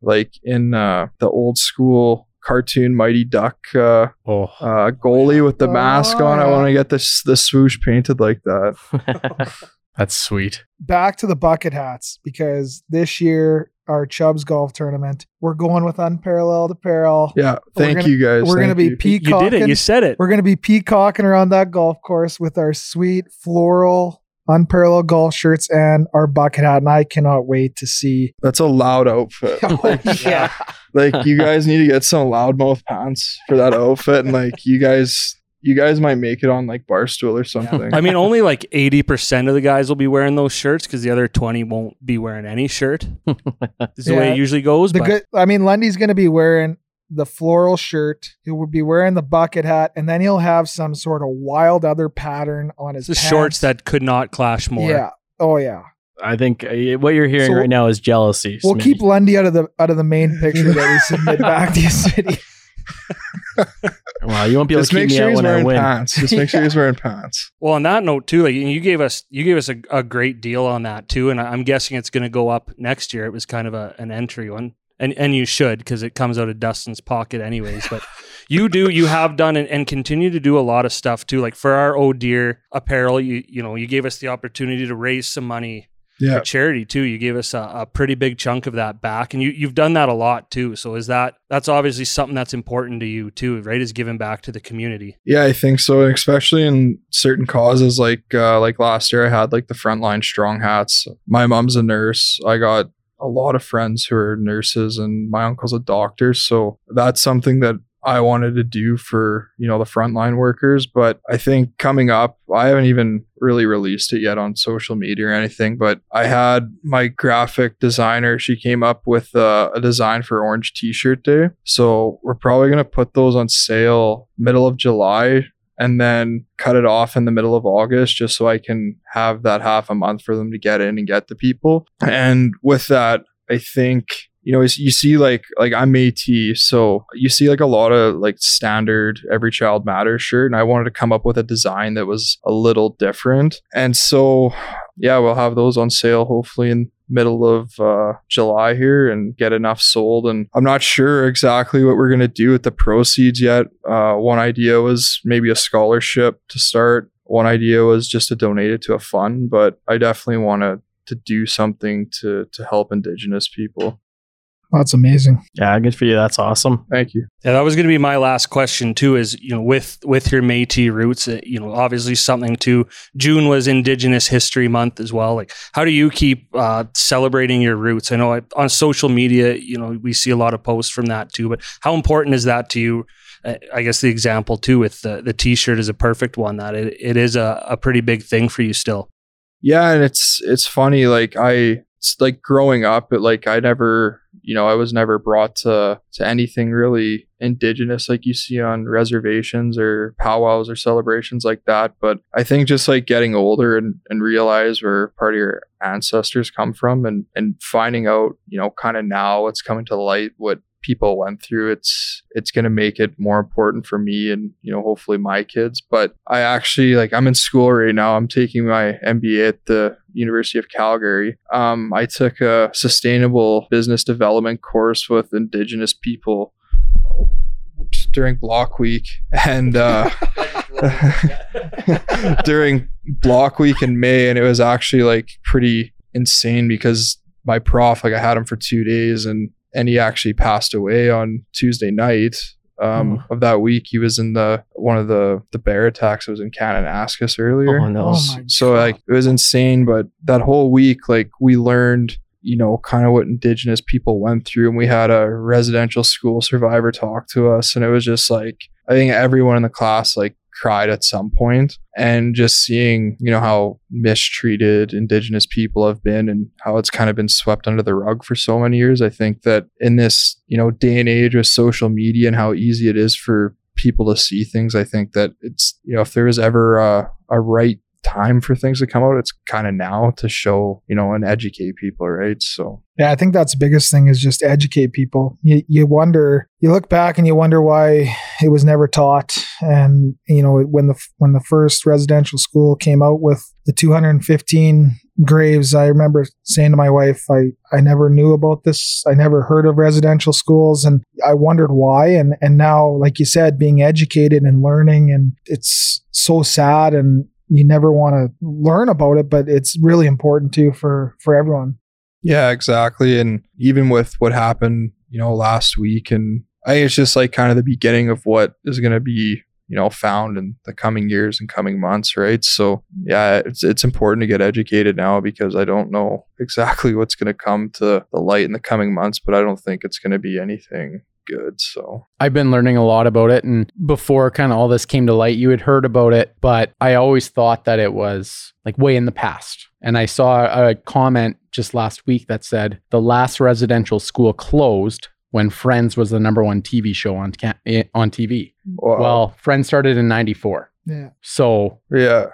in the old school cartoon Mighty Duck goalie with the mask on. I want to get the swoosh painted like that. That's sweet. Back to the bucket hats, because this year our Chubbs golf tournament, we're going with Unparalleled Apparel. Yeah, you guys. We're going to be peacocking. You did it. You said it. We're going to be peacocking around that golf course with our sweet floral Unparalleled golf shirts and our bucket hat, and I cannot wait to see. That's a loud outfit. Oh, yeah. Like, you guys need to get some loudmouth pants for that outfit, and like you guys might make it on like Barstool or something. I mean, only like 80% of the guys will be wearing those shirts, because the other 20 won't be wearing any shirt. This is the way it usually goes. Lundy's going to be wearing the floral shirt. He will be wearing the bucket hat, and then he'll have some sort of wild other pattern on his pants. Shorts that could not clash more. Yeah. Oh yeah. I think what you're hearing right now is jealousy. We'll keep Lundy out of the main picture that we submit back to the city. Well, you won't be able to keep me out when I win. Just make sure he's wearing pants. Well, on that note too, like you gave us a great deal on that too, and I'm guessing it's going to go up next year. It was kind of an entry one. And you should, because it comes out of Dustin's pocket anyways. But you have done and continue to do a lot of stuff too. Like for our Oh Dear apparel, you gave us the opportunity to raise some money for charity too. You gave us a pretty big chunk of that back, and you've done that a lot too. So that's obviously something that's important to you too, right? Is giving back to the community. Yeah, I think so, and especially in certain causes. Like last year, I had like the frontline strong hats. My mom's a nurse. I got a lot of friends who are nurses, and my uncle's a doctor. So that's something that I wanted to do for, you know, the frontline workers. But I think coming up, I haven't even really released it yet on social media or anything, but I had my graphic designer, she came up with a design for Orange T-Shirt Day. So we're probably going to put those on sale middle of July and then cut it off in the middle of August, just so I can have that half a month for them to get in and get the people. And with that, I think, you know, you see like I'm Métis, so you see like a lot of like standard Every Child Matters shirt. And I wanted to come up with a design that was a little different. And so, yeah, we'll have those on sale hopefully in middle of July here and get enough sold. And I'm not sure exactly what we're going to do with the proceeds yet. One idea was maybe a scholarship to start. One idea was just to donate it to a fund, but I definitely want to do something to help Indigenous people. That's amazing. Yeah, good for you. That's awesome. Thank you. Yeah, that was going to be my last question too, is, you know, with your Métis roots, you know, obviously something too. June was Indigenous History Month as well. Like, how do you keep celebrating your roots? I know on social media, you know, we see a lot of posts from that too, but how important is that to you? I guess the example too with the T-shirt is a perfect one, that it is a pretty big thing for you still. Yeah, and it's funny, like it's like growing up, it like I never, you know, I was never brought to anything really Indigenous like you see on reservations or powwows or celebrations like that. But I think just like getting older and realize where part of your ancestors come from and finding out, you know, kind of now it's coming to light what people went through, it's going to make it more important for me and, you know, hopefully my kids. But I actually, like, I'm in school right now. I'm taking my MBA at the University of Calgary. I took a sustainable business development course with Indigenous people during block week, and during block week in May. And it was actually like pretty insane because my prof, like, I had him for 2 days, and he actually passed away on Tuesday night of that week. He was in one of the bear attacks. It was in Cannon Ask earlier. Oh no! So like, it was insane. But that whole week, like, we learned, you know, kind of what Indigenous people went through, and we had a residential school survivor talk to us, and it was just like, I think everyone in the class like cried at some point, and just seeing, you know, how mistreated Indigenous people have been and how it's kind of been swept under the rug for so many years. I think that in this, you know, day and age with social media and how easy it is for people to see things, I think that it's, you know, if there was ever a right time for things to come out, it's kind of now to show, you know, and educate people, right? So yeah, I think that's the biggest thing, is just educate people. You wonder, you look back and you wonder why it was never taught. And you know, when the first residential school came out with the 215 graves, I remember saying to my wife, I never knew about this. I never heard of residential schools, and I wondered why. And now, like you said, being educated and learning, and it's so sad, and you never want to learn about it, but it's really important too for everyone. Yeah, exactly. And even with what happened, you know, last week, and I think it's just like kind of the beginning of what is going to be, you know, found in the coming years and coming months, right? So yeah, it's important to get educated now, because I don't know exactly what's going to come to the light in the coming months, but I don't think it's going to be anything good. So I've been learning a lot about it, and before kind of all this came to light, you had heard about it, but I always thought that it was like way in the past. And I saw a comment just last week that said the last residential school closed when Friends was the #1 TV show on TV. Wow. Well, Friends started in 94. Yeah. So yeah,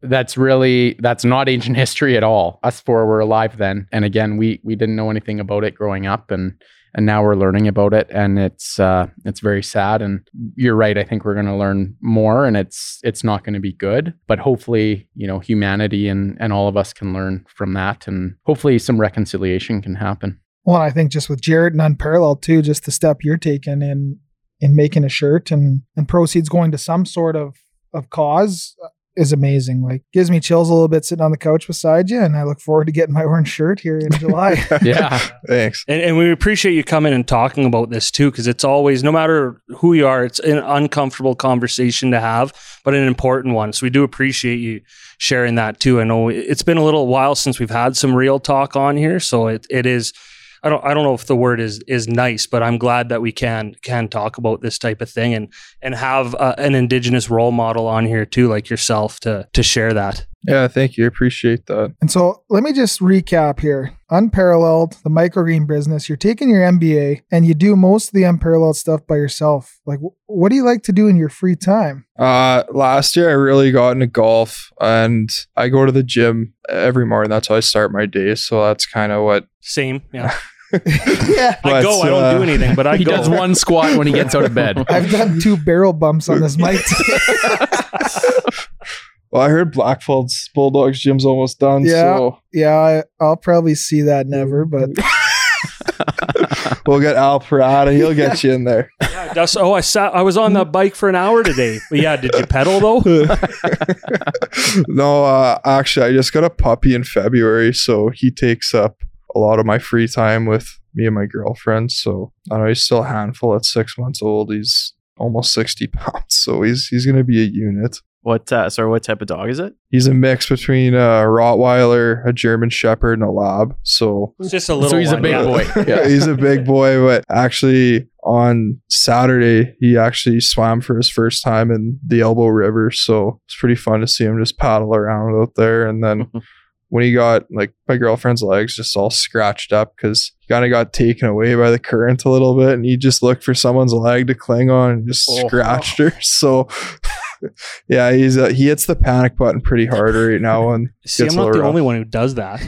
that's not ancient history at all. Us four were alive then. And again, we didn't know anything about it growing up, and now we're learning about it, and it's very sad. And you're right. I think we're going to learn more, and it's not going to be good, but hopefully, you know, humanity and all of us can learn from that, and hopefully some reconciliation can happen. Well, and I think just with Jarrett and Unparalleled too, just the step you're taking in making a shirt and proceeds going to some sort of cause is amazing. Like, gives me chills a little bit sitting on the couch beside you, and I look forward to getting my orange shirt here in July. Yeah, thanks. And we appreciate you coming and talking about this too, because it's always, no matter who you are, it's an uncomfortable conversation to have, but an important one. So we do appreciate you sharing that too. I know it's been a little while since we've had some real talk on here, so it is. I don't know if the word is nice, but I'm glad that we can talk about this type of thing and have an Indigenous role model on here too, like yourself, to share that. Yeah, thank you. Appreciate that. And so let me just recap here. Unparalleled, the microgreen business, you're taking your MBA, and you do most of the Unparalleled stuff by yourself. Like, what do you like to do in your free time? Last year, I really got into golf, and I go to the gym every morning. That's how I start my day. So that's kind of what... Same, yeah. Yeah. But, I don't do anything, but he does one squat when he gets out of bed. I've done 2 barrel bumps on this mic today. Well, I heard Blackfalds Bulldogs gym's almost done. Yeah, so. Yeah, I'll probably see that never, but we'll get Al Parada. He'll get you in there. Yeah, I was on that bike for an hour today. But yeah, did you pedal though? No, actually, I just got a puppy in February, so he takes up a lot of my free time with me and my girlfriend. So I know he's still a handful at 6 months old. He's almost 60 pounds, so he's going to be a unit. What type of dog is it? He's a mix between a Rottweiler, a German Shepherd, and a Lab. So it's just a little. So he's a big boy. Yeah, he's a big boy. But actually, on Saturday, he actually swam for his first time in the Elbow River. So it's pretty fun to see him just paddle around out there. And then when he got, like, my girlfriend's legs just all scratched up because he kind of got taken away by the current a little bit, and he just looked for someone's leg to cling on and just scratched her. So. Yeah, he hits the panic button pretty hard right now. And see, I'm not the only one who does that.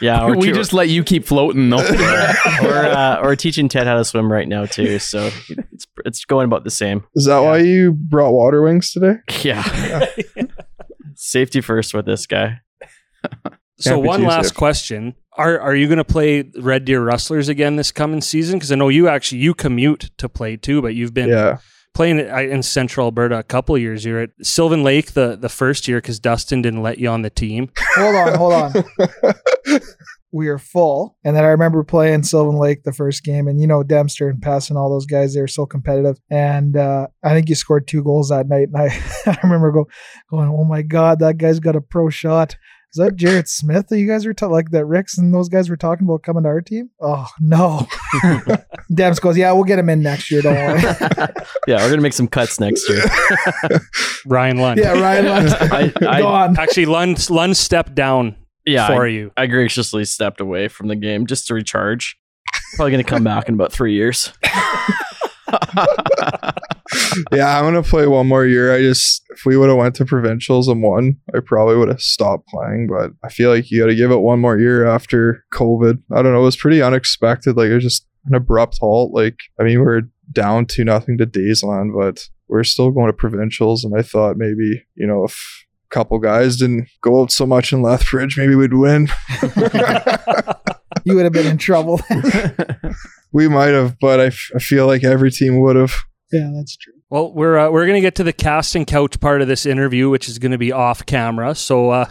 Yeah, or we just let you keep floating though. Or teaching Ted how to swim right now too. So it's going about the same. Is that why you brought water wings today? Yeah. Safety first with this guy. So one last question. Are you going to play Red Deer Rustlers again this coming season? Because I know you commute to play too, but you've been playing in Central Alberta a couple of years. You're at Sylvan Lake the first year because Dustin didn't let you on the team. Hold on. We are full. And then I remember playing Sylvan Lake the first game, and Dempster and Pess and all those guys, they were so competitive. And I think you scored 2 goals that night. And I remember going, oh my God, that guy's got a pro shot. Is that Jarrett Smith that you guys were that Ricks and those guys were talking about coming to our team? Oh, no. Dams goes, we'll get him in next year. Don't worry. We're going to make some cuts next year. Ryan Lund. Gone. Actually, Lund stepped down for you. I graciously stepped away from the game just to recharge. Probably going to come back in about 3 years. I'm gonna play one more year. If we would have went to provincials and won, I probably would have stopped playing, but I feel like you gotta give it one more year after COVID. I don't know, it was pretty unexpected. It was just an abrupt halt. We're down 2-0 to Daysland, but we're still going to provincials, and I thought maybe if a couple guys didn't go out so much in Lethbridge, maybe we'd win. You would have been in trouble. We might have, but I feel like every team would have. Yeah, that's true. Well, we're going to get to the cast and couch part of this interview, which is going to be off camera. So,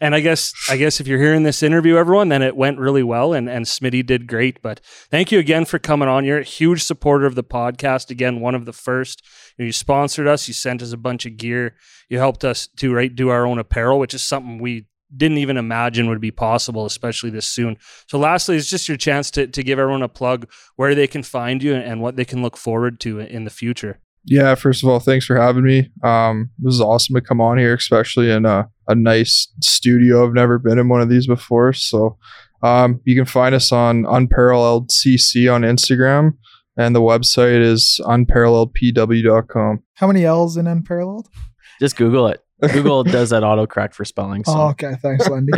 and I guess if you're hearing this interview, everyone, then it went really well, and Smitty did great. But thank you again for coming on. You're a huge supporter of the podcast. Again, one of the first. You sponsored us. You sent us a bunch of gear. You helped us to do our own apparel, which is something we didn't even imagine would be possible, especially this soon. So lastly, it's just your chance to give everyone a plug where they can find you and what they can look forward to in the future. Yeah, first of all, thanks for having me. It was awesome to come on here, especially in a nice studio. I've never been in one of these before. So you can find us on Unparalleled CC on Instagram, and the website is unparallelledpw.com. How many L's in Unparalleled? Just Google it. Google does that autocorrect for spelling. So. Oh, okay. Thanks, Wendy.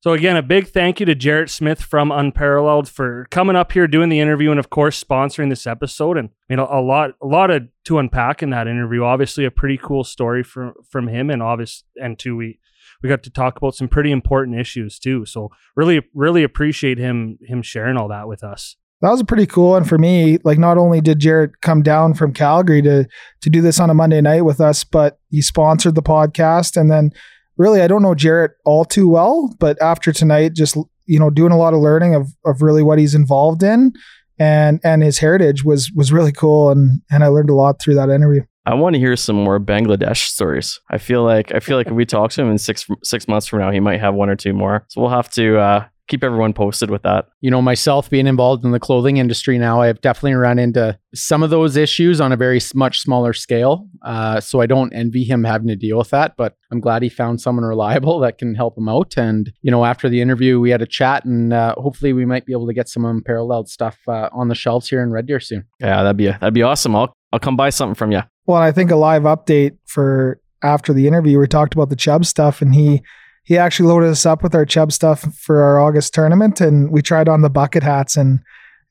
So again, a big thank you to Jarrett Smith from Unparalleled for coming up here, doing the interview, and of course, sponsoring this episode. And a lot to unpack in that interview. Obviously, a pretty cool story from him, and we got to talk about some pretty important issues too. So really, really appreciate him sharing all that with us. That was pretty cool. And for me, not only did Jarrett come down from Calgary to do this on a Monday night with us, but he sponsored the podcast. And then really, I don't know Jarrett all too well, but after tonight, just, doing a lot of learning of really what he's involved in and his heritage was really cool. And I learned a lot through that interview. I want to hear some more Bangladesh stories. I feel like if we talk to him in six months from now, he might have 1 or 2 more. So we'll have to, keep everyone posted with that. Myself being involved in the clothing industry now, I've definitely run into some of those issues on a very much smaller scale. So I don't envy him having to deal with that, but I'm glad he found someone reliable that can help him out. And, after the interview, we had a chat, and hopefully we might be able to get some Unparalleled stuff on the shelves here in Red Deer soon. Yeah, that'd be awesome. I'll come buy something from you. Well, I think a live update for after the interview, we talked about the Chubb stuff, and He actually loaded us up with our Chubb stuff for our August tournament, and we tried on the bucket hats, and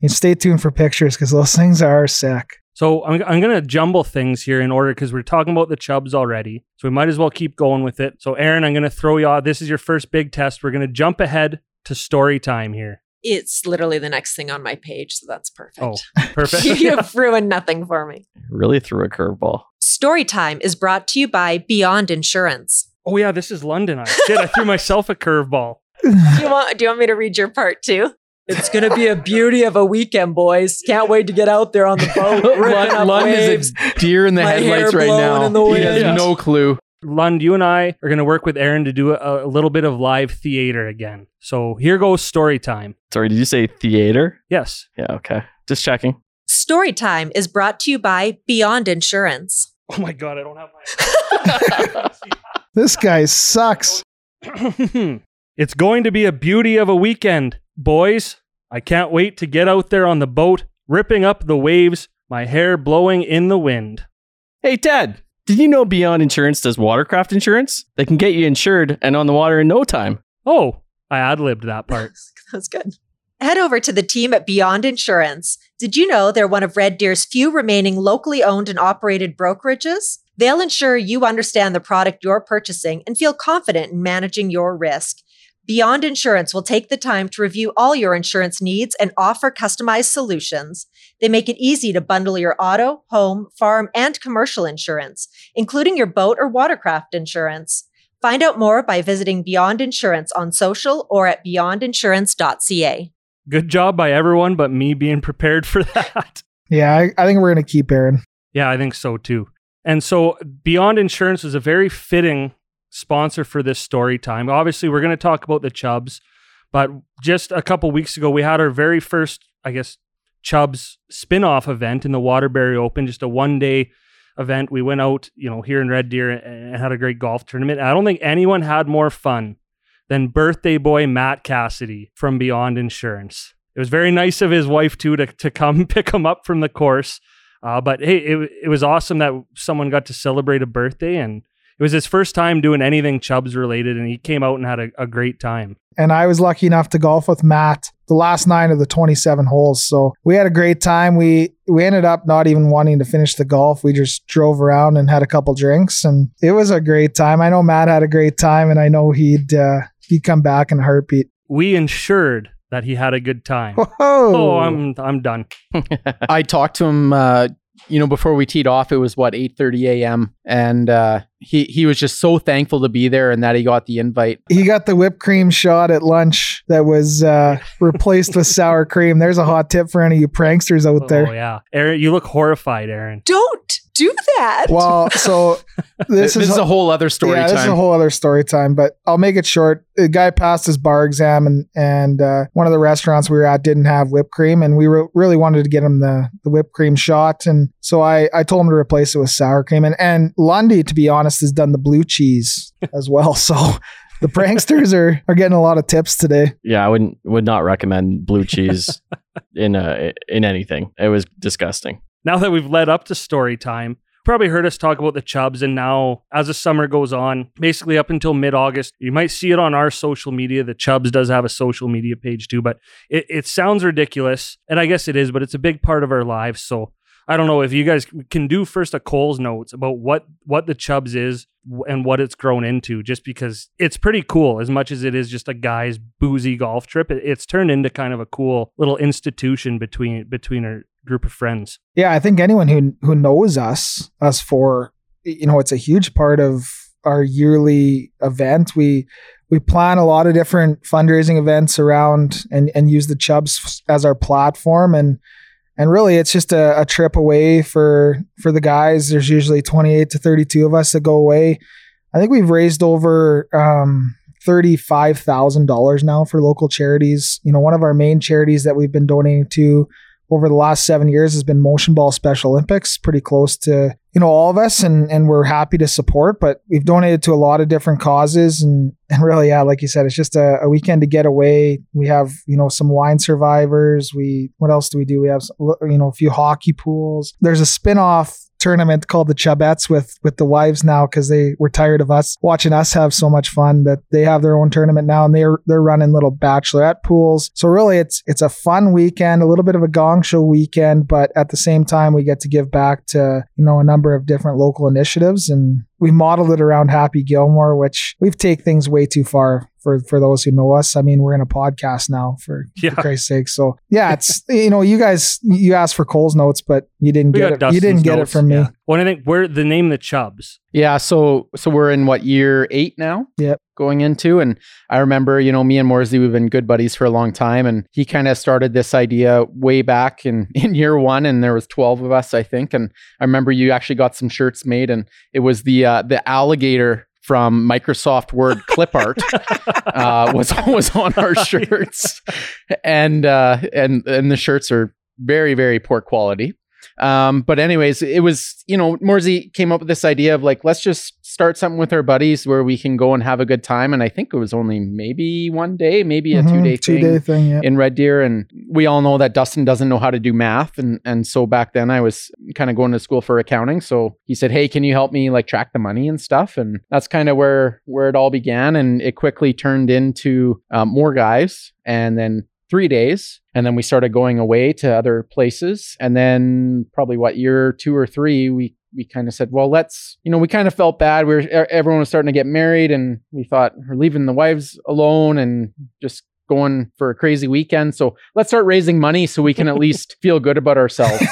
stay tuned for pictures because those things are sick. So I'm going to jumble things here in order because we're talking about the Chubbs already. So we might as well keep going with it. So Aaron, I'm going to throw you out. This is your first big test. We're going to jump ahead to story time here. It's literally the next thing on my page, so that's perfect. Oh, perfect. You've ruined nothing for me. Really threw a curveball. Story time is brought to you by Beyond Insurance. Oh yeah, this is London. I threw myself a curveball. Do you want me to read your part too? It's going to be a beauty of a weekend, boys. Can't wait to get out there on the boat. London is a deer in the headlights right now. He has no clue. Lund, you and I are going to work with Aaron to do a little bit of live theater again. So here goes story time. Sorry, did you say theater? Yes. Yeah, okay. Just checking. Story time is brought to you by Beyond Insurance. Oh my God, I don't have my... This guy sucks. It's going to be a beauty of a weekend, boys. I can't wait to get out there on the boat, ripping up the waves, my hair blowing in the wind. Hey, Ted, Did you know Beyond Insurance does watercraft insurance? They can get you insured and on the water in no time. Oh, I ad-libbed that part. That was good. Head over to the team at Beyond Insurance. Did you know they're one of Red Deer's few remaining locally owned and operated brokerages? They'll ensure you understand the product you're purchasing and feel confident in managing your risk. Beyond Insurance will take the time to review all your insurance needs and offer customized solutions. They make it easy to bundle your auto, home, farm, and commercial insurance, including your boat or watercraft insurance. Find out more by visiting Beyond Insurance on social or at beyondinsurance.ca. Good job by everyone but me being prepared for that. Yeah, I think we're going to keep Aaron. Yeah, I think so too. And so Beyond Insurance is a very fitting sponsor for this story time. Obviously, we're going to talk about the Chubbs, but just a couple weeks ago, we had our very first, I guess, Chubbs spin-off event in the Waterbury Open, just a one-day event. We went out, here in Red Deer and had a great golf tournament. I don't think anyone had more fun than birthday boy Matt Cassidy from Beyond Insurance. It was very nice of his wife, too, to come pick him up from the course. But hey, it was awesome that someone got to celebrate a birthday, and it was his first time doing anything Chubbs related, and he came out and had a great time. And I was lucky enough to golf with Matt the last 9 of the 27 holes. So we had a great time. We ended up not even wanting to finish the golf. We just drove around and had a couple drinks, and it was a great time. I know Matt had a great time, and I know he'd come back in a heartbeat. We ensured that he had a good time. Whoa. Oh, I'm done. I talked to him before we teed off. It was 8:30 a.m. and he was just so thankful to be there and that he got the invite. He got the whipped cream shot at lunch that was replaced with sour cream. There's a hot tip for any of you pranksters out there. Oh yeah, Aaron, you look horrified, Aaron. Don't do that. Well, so this is a whole other story time. This is a whole other story time, but I'll make it short. The guy passed his bar exam and one of the restaurants we were at didn't have whipped cream, and we really wanted to get him the whipped cream shot. And so I told him to replace it with sour cream. And Lundy, to be honest, has done the blue cheese as well. So the pranksters are getting a lot of tips today. Yeah, I would not recommend blue cheese in anything. It was disgusting. Now that we've led up to story time, probably heard us talk about the Chubbs, and now as the summer goes on, basically up until mid-August, you might see it on our social media. The Chubbs does have a social media page too, but it sounds ridiculous, and I guess it is, but it's a big part of our lives. So I don't know if you guys can do first a Cole's notes about what the Chubbs is and what it's grown into, just because it's pretty cool. As much as it is just a guy's boozy golf trip, it's turned into kind of a cool little institution between our group of friends. Yeah, I think anyone who knows us four, it's a huge part of our yearly event. We plan a lot of different fundraising events around and use the Chubbs as our platform, and really it's just a trip away for the guys. There's usually 28 to 32 of us that go away. I think we've raised over $35,000 now for local charities. One of our main charities that we've been donating to over the last 7 years has been Motion Ball Special Olympics, pretty close to, all of us, and we're happy to support, but we've donated to a lot of different causes, and really, yeah, like you said, it's just a weekend to get away. We have, some wine survivors. What else do? We have, a few hockey pools. There's a spin-off tournament called the Chubbettes with the wives now, because they were tired of us watching us have so much fun that they have their own tournament now, and they're running little bachelorette pools. So really it's a fun weekend, a little bit of a gong show weekend, but at the same time we get to give back to a number of different local initiatives, and we modeled it around Happy Gilmore, which we've taken things way too far for those who know us. I mean, we're in a podcast now for Christ's sake. So yeah, it's, you guys, you asked for Cole's notes, but you didn't get it. Dustin's you didn't get notes. It from me. Yeah. Well, I think we're the name, the Chubbs. Yeah. So we're in year 8 now? Yep. Going into, and I remember, me and Morsley, we've been good buddies for a long time, and he kind of started this idea way back in year 1, and there was 12 of us, I think. And I remember you actually got some shirts made, and it was the alligator from Microsoft Word clip art was on our shirts, and the shirts are very, very poor quality. But anyways, it was, you know, Morsey came up with this idea of like, let's just start something with our buddies where we can go and have a good time. And I think it was only maybe one day, maybe a two-day thing yeah. in Red Deer. And we all know that Dustin doesn't know how to do math. And so back then I was kind of going to school for accounting. So he said, hey, can you help me like track the money and stuff? And that's kind of where it all began. And it quickly turned into more guys and then 3 days. And then we started going away to other places. And then probably what, year two or three, we kind of said, well, let's, you know, we kind of felt bad. Everyone was starting to get married and we thought we're leaving the wives alone and just going for a crazy weekend. So let's start raising money so we can at least feel good about ourselves.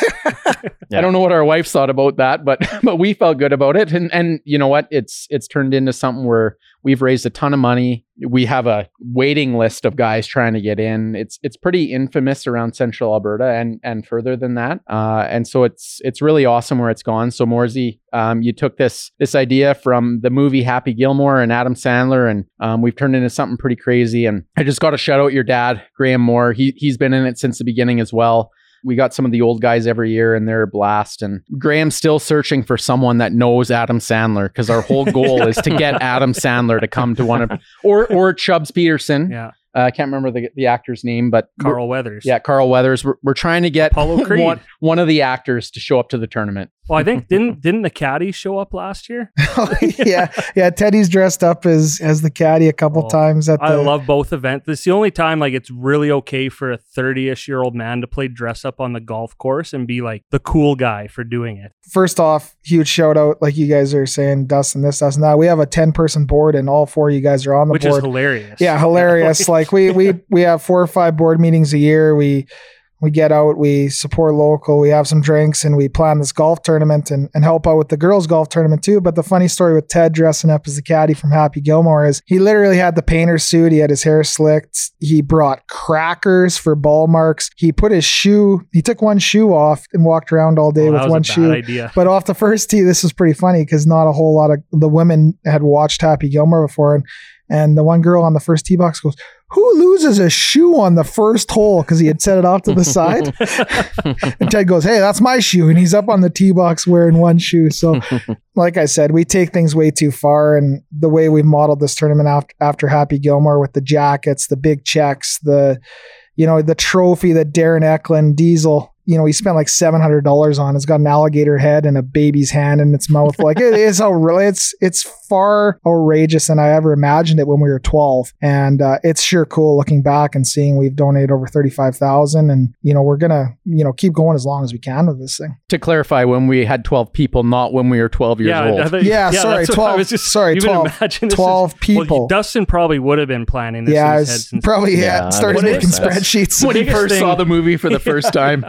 Yeah. I don't know what our wives thought about that, but we felt good about it. And you know what, it's turned into something where we've raised a ton of money. We have a waiting list of guys trying to get in. It's pretty infamous around Central Alberta and further than that. And so it's really awesome where it's gone. So Morsey, you took this idea from the movie Happy Gilmore and Adam Sandler, and we've turned into something pretty crazy. And I just got to shout out your dad, Graham Moore. He's been in it since the beginning as well. We got some of the old guys every year and they're a blast. And Graham's still searching for someone that knows Adam Sandler, because our whole goal is to get Adam Sandler to come to one of, or Chubbs Peterson. Yeah. I can't remember the actor's name, but Carl Weathers. Yeah, Carl Weathers. We're trying to get one of the actors to show up to the tournament. Well, I think didn't the caddy show up last year? Yeah. Teddy's dressed up as the caddy a couple times. I love both events. It's the only time like it's really okay for a 30-ish-year-old man to play dress up on the golf course and be like the cool guy for doing it. First off, huge shout out, like you guys are saying, Dustin, this, Dustin, that. We have a 10-person board, and all four of you guys are on the board, which is hilarious. Yeah, hilarious. Like we have 4 or 5 board meetings a year. We get out, we support local, we have some drinks, and we plan this golf tournament and help out with the girls' golf tournament too. But the funny story with Ted dressing up as the caddy from Happy Gilmore is he literally had the painter's suit. He had his hair slicked. He brought crackers for ball marks. He put his shoe. He took one shoe off and walked around all day with one shoe. That was a bad idea. But off the first tee, this was pretty funny because not a whole lot of the women had watched Happy Gilmore before. And the one girl on the first tee box goes, "Who loses a shoe on the first hole?" Because he had set it off to the side. And Ted goes, "Hey, that's my shoe." And he's up on the tee box wearing one shoe. So like I said, we take things way too far. And the way we've modeled this tournament after Happy Gilmore with the jackets, the big checks, the trophy that Darren Eklund, Diesel, you know, he spent like $700 on. It's got an alligator head and a baby's hand in its mouth. Like it's far outrageous than I ever imagined it when we were 12. And it's sure cool looking back and seeing we've donated over $35,000. And you know, we're gonna keep going as long as we can with this thing. To clarify, when we had 12 people, not when we were 12 years old. Sorry, 12. Sorry, 12 people. Well, Dustin probably would have been planning this. Yeah, in his head since probably. Yeah, started making spreadsheets when he first saw the movie for the first time.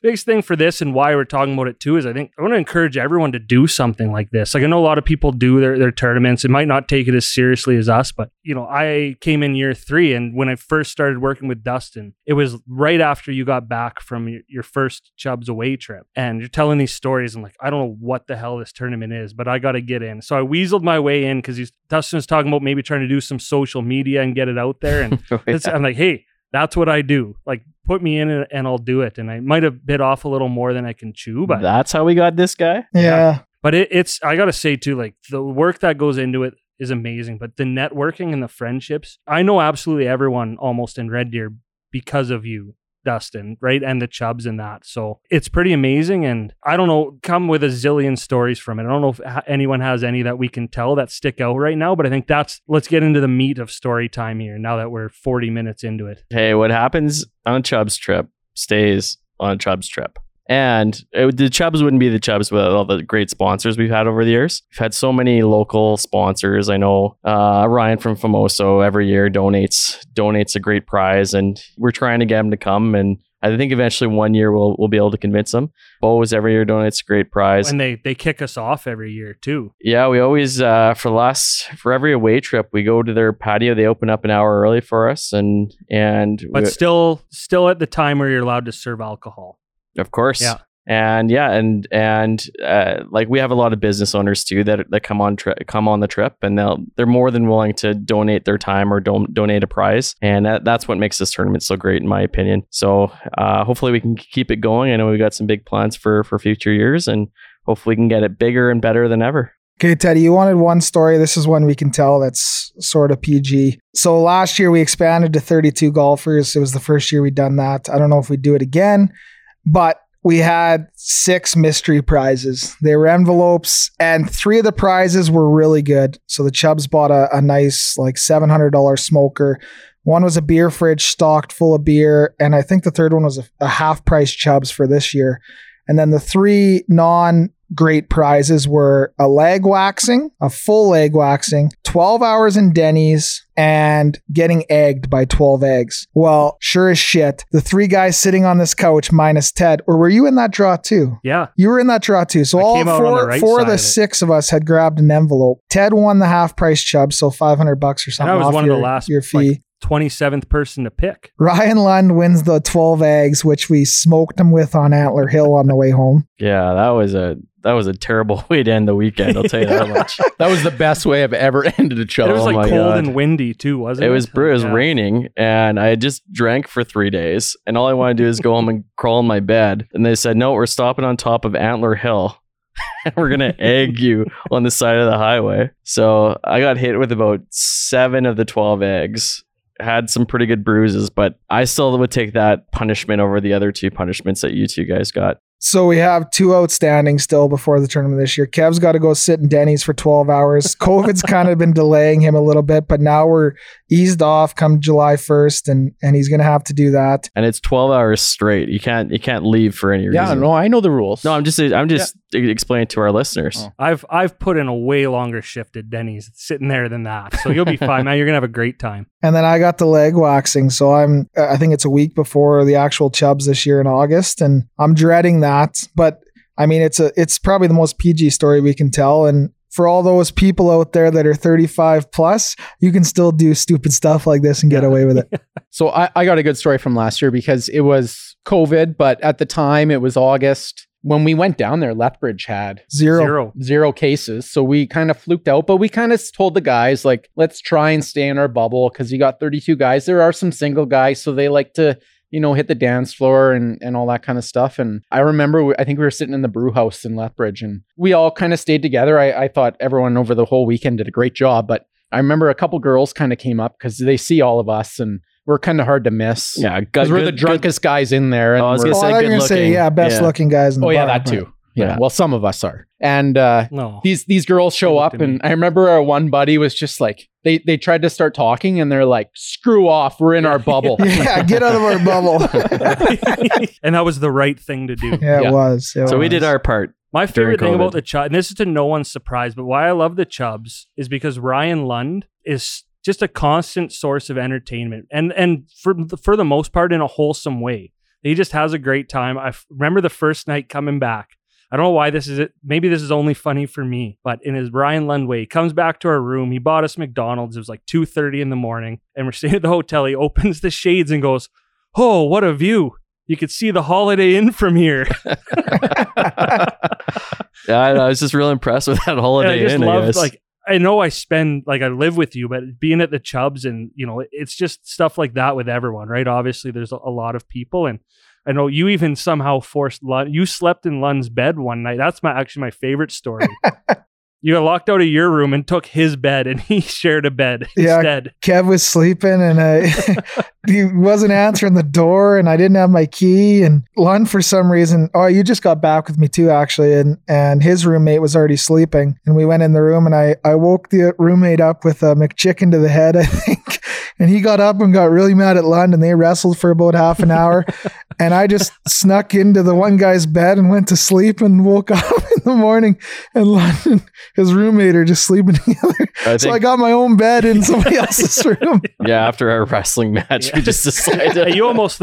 Biggest thing for this and why we're talking about it too is I think I want to encourage everyone to do something like this. Like I know a lot of people do their tournaments. It might not take it as seriously as us, but you know, I came in year 3, and when I first started working with Dustin, it was right after you got back from your first Chubbs away trip, and you're telling these stories and like, I don't know what the hell this tournament is, but I got to get in. So I weaseled my way in because Dustin was talking about maybe trying to do some social media and get it out there. And I'm like, hey, that's what I do. Like, put me in and I'll do it. And I might have bit off a little more than I can chew, but that's how we got this guy. Yeah. But it's, I got to say too, like the work that goes into it is amazing, but the networking and the friendships, I know absolutely everyone almost in Red Deer because of you, Dustin, right? And the Chubbs and that. So it's pretty amazing. And I don't know, come with a zillion stories from it. I don't know if anyone has any that we can tell that stick out right now, but I think let's get into the meat of story time here now that we're 40 minutes into it. Hey, what happens on a Chubbs trip stays on a Chubbs trip. And the Chubbs wouldn't be the Chubbs without all the great sponsors we've had over the years. We've had so many local sponsors. I know Ryan from Famoso every year donates a great prize, and we're trying to get him to come. And I think eventually one year we'll be able to convince them. Bo's every year donates a great prize. And they kick us off every year too. Yeah, we always, for every away trip, we go to their patio. They open up an hour early for us. But still at the time where you're allowed to serve alcohol. Of course. Yeah. And yeah, and like we have a lot of business owners too that come on the trip, and they're more than willing to donate their time or donate a prize, and that's what makes this tournament so great, in my opinion. So hopefully we can keep it going. I know we've got some big plans for future years, and hopefully we can get it bigger and better than ever. Okay, Teddy, you wanted one story. This is one we can tell that's sort of PG. So last year we expanded to 32 golfers. It was the first year we'd done that. I don't know if we do it again, but we had 6 mystery prizes. They were envelopes, and 3 of the prizes were really good. So the Chubs bought a nice like $700 smoker. One was a beer fridge stocked full of beer, and I think the third one was a half-price Chubs for this year. And then the 3 non-great prizes were a leg waxing, a full leg waxing, 12 hours in Denny's, and getting egged by 12 eggs. Well, sure as shit, the 3 guys sitting on this couch minus Ted, or were you in that draw too? Yeah. You were in that draw too. So all four of the 6 of us had grabbed an envelope. Ted won the half-price Chubb, so $500 or something. And I was one of the last, your fee. 27th person to pick. Ryan Lund wins the 12 eggs, which we smoked him with on Antler Hill on the way home. Yeah, that was a terrible way to end the weekend, I'll tell you that much. That was the best way I've ever ended a show. It was like cold and windy too, wasn't it? It was raining, and I just drank for 3 days, and all I wanted to do is go home and crawl in my bed. And they said, no, we're stopping on top of Antler Hill. We're going to egg you on the side of the highway. So I got hit with about 7 of the 12 eggs. Had some pretty good bruises, but I still would take that punishment over the other 2 punishments that you 2 guys got. So we have 2 outstanding still before the tournament this year. Kev's got to go sit in Denny's for 12 hours. COVID's kind of been delaying him a little bit, but now we're eased off come July 1st, and he's going to have to do that. And it's 12 hours straight. You can't leave for any reason. Yeah, no, I know the rules. No, I'm just explaining to our listeners. Oh. I've put in a way longer shift at Denny's sitting there than that. So you'll be fine. Now you're going to have a great time. And then I got the leg waxing. So I think it's a week before the actual Chubs this year in August, and I'm dreading that. But I mean, it's probably the most PG story we can tell. And for all those people out there that are 35 plus, you can still do stupid stuff like this and get away with it. So I got a good story from last year because it was COVID, but at the time it was August. When we went down there, Lethbridge had zero cases. So we kind of fluked out, but we kind of told the guys, like, let's try and stay in our bubble because you got 32 guys. There are some single guys, so they like to, you know, hit the dance floor and all that kind of stuff. And I remember, I think we were sitting in the brew house in Lethbridge and we all kind of stayed together. I thought everyone over the whole weekend did a great job, but I remember a couple girls kind of came up because they see all of us and we're kind of hard to miss. Yeah, because we're the drunkest guys in there. And I was going to say, best looking guys in the bar. Oh, yeah, that too. Yeah. Well, some of us are. And these girls show up, and I remember our one buddy was just like, they tried to start talking and they're like, screw off, we're in our bubble. Yeah, get out of our bubble. And that was the right thing to do. Yeah, it was. So we did our part. My favorite thing about the Chubs, and this is to no one's surprise, but why I love the Chubs is because Ryan Lund is just a constant source of entertainment, and for the most part in a wholesome way. He just has a great time. I remember the first night coming back. I don't know why this is it. Maybe this is only funny for me, but in his Ryan Lund way, he comes back to our room. He bought us McDonald's. It was like 2:30 in the morning, and we're staying at the hotel. He opens the shades and goes, "Oh, what a view! You could see the Holiday Inn from here." Yeah, I was just real impressed with that Holiday Inn. I loved, like, I know I live with you, but being at the Chubs and, you know, it's just stuff like that with everyone, right? Obviously, there's a lot of people, and I know you even somehow forced Lund. You slept in Lund's bed one night. That's my favorite story. You got locked out of your room and took his bed, and he shared a bed instead. Kev was sleeping, and he wasn't answering the door, and I didn't have my key. And Lund, for some reason, you just got back with me too, actually. And his roommate was already sleeping, and we went in the room, and I woke the roommate up with a McChicken to the head, I think. And he got up and got really mad at Lund, and they wrestled for about half an hour. And I just snuck into the one guy's bed and went to sleep and woke up in the morning, and Lund and his roommate are just sleeping together. So I got my own bed in somebody else's room. Yeah, after our wrestling match, we just decided. The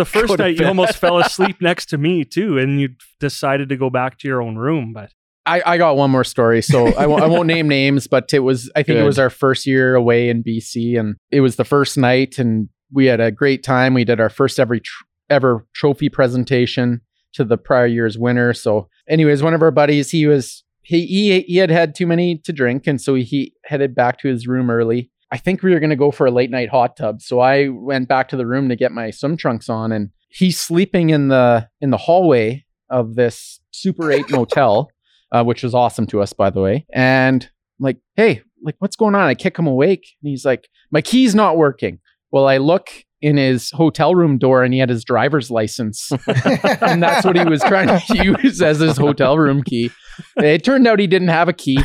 first night you almost fell asleep next to me too, and you decided to go back to your own room, but. I got one more story, so I won't name names, but it was our first year away in BC, and it was the first night, and we had a great time. We did our first ever trophy presentation. to the prior year's winner. So anyways, one of our buddies, he had had too many to drink. And so he headed back to his room early. I think we were going to go for a late night hot tub. So I went back to the room to get my swim trunks on, and he's sleeping in the hallway of this Super 8 motel, which was awesome to us, by the way. And I'm like, hey, like, what's going on? I kick him awake. And he's like, my key's not working. Well, I look in his hotel room door and he had his driver's license. And that's what he was trying to use as his hotel room key. It turned out he didn't have a key.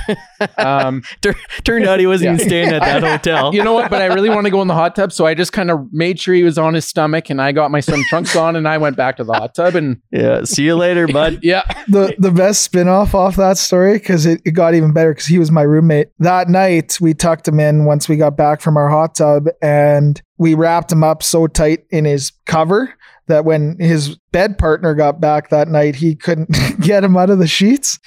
Turned out he wasn't even staying at that hotel. You know what? But I really want to go in the hot tub. So I just kind of made sure he was on his stomach, and I got my swim trunks on and I went back to the hot tub. And yeah, see you later, bud. Yeah. The best spinoff off that story, because it got even better, because he was my roommate. That night, we tucked him in once we got back from our hot tub, and we wrapped him up so tight in his cover that when his bed partner got back that night, he couldn't get him out of the sheets.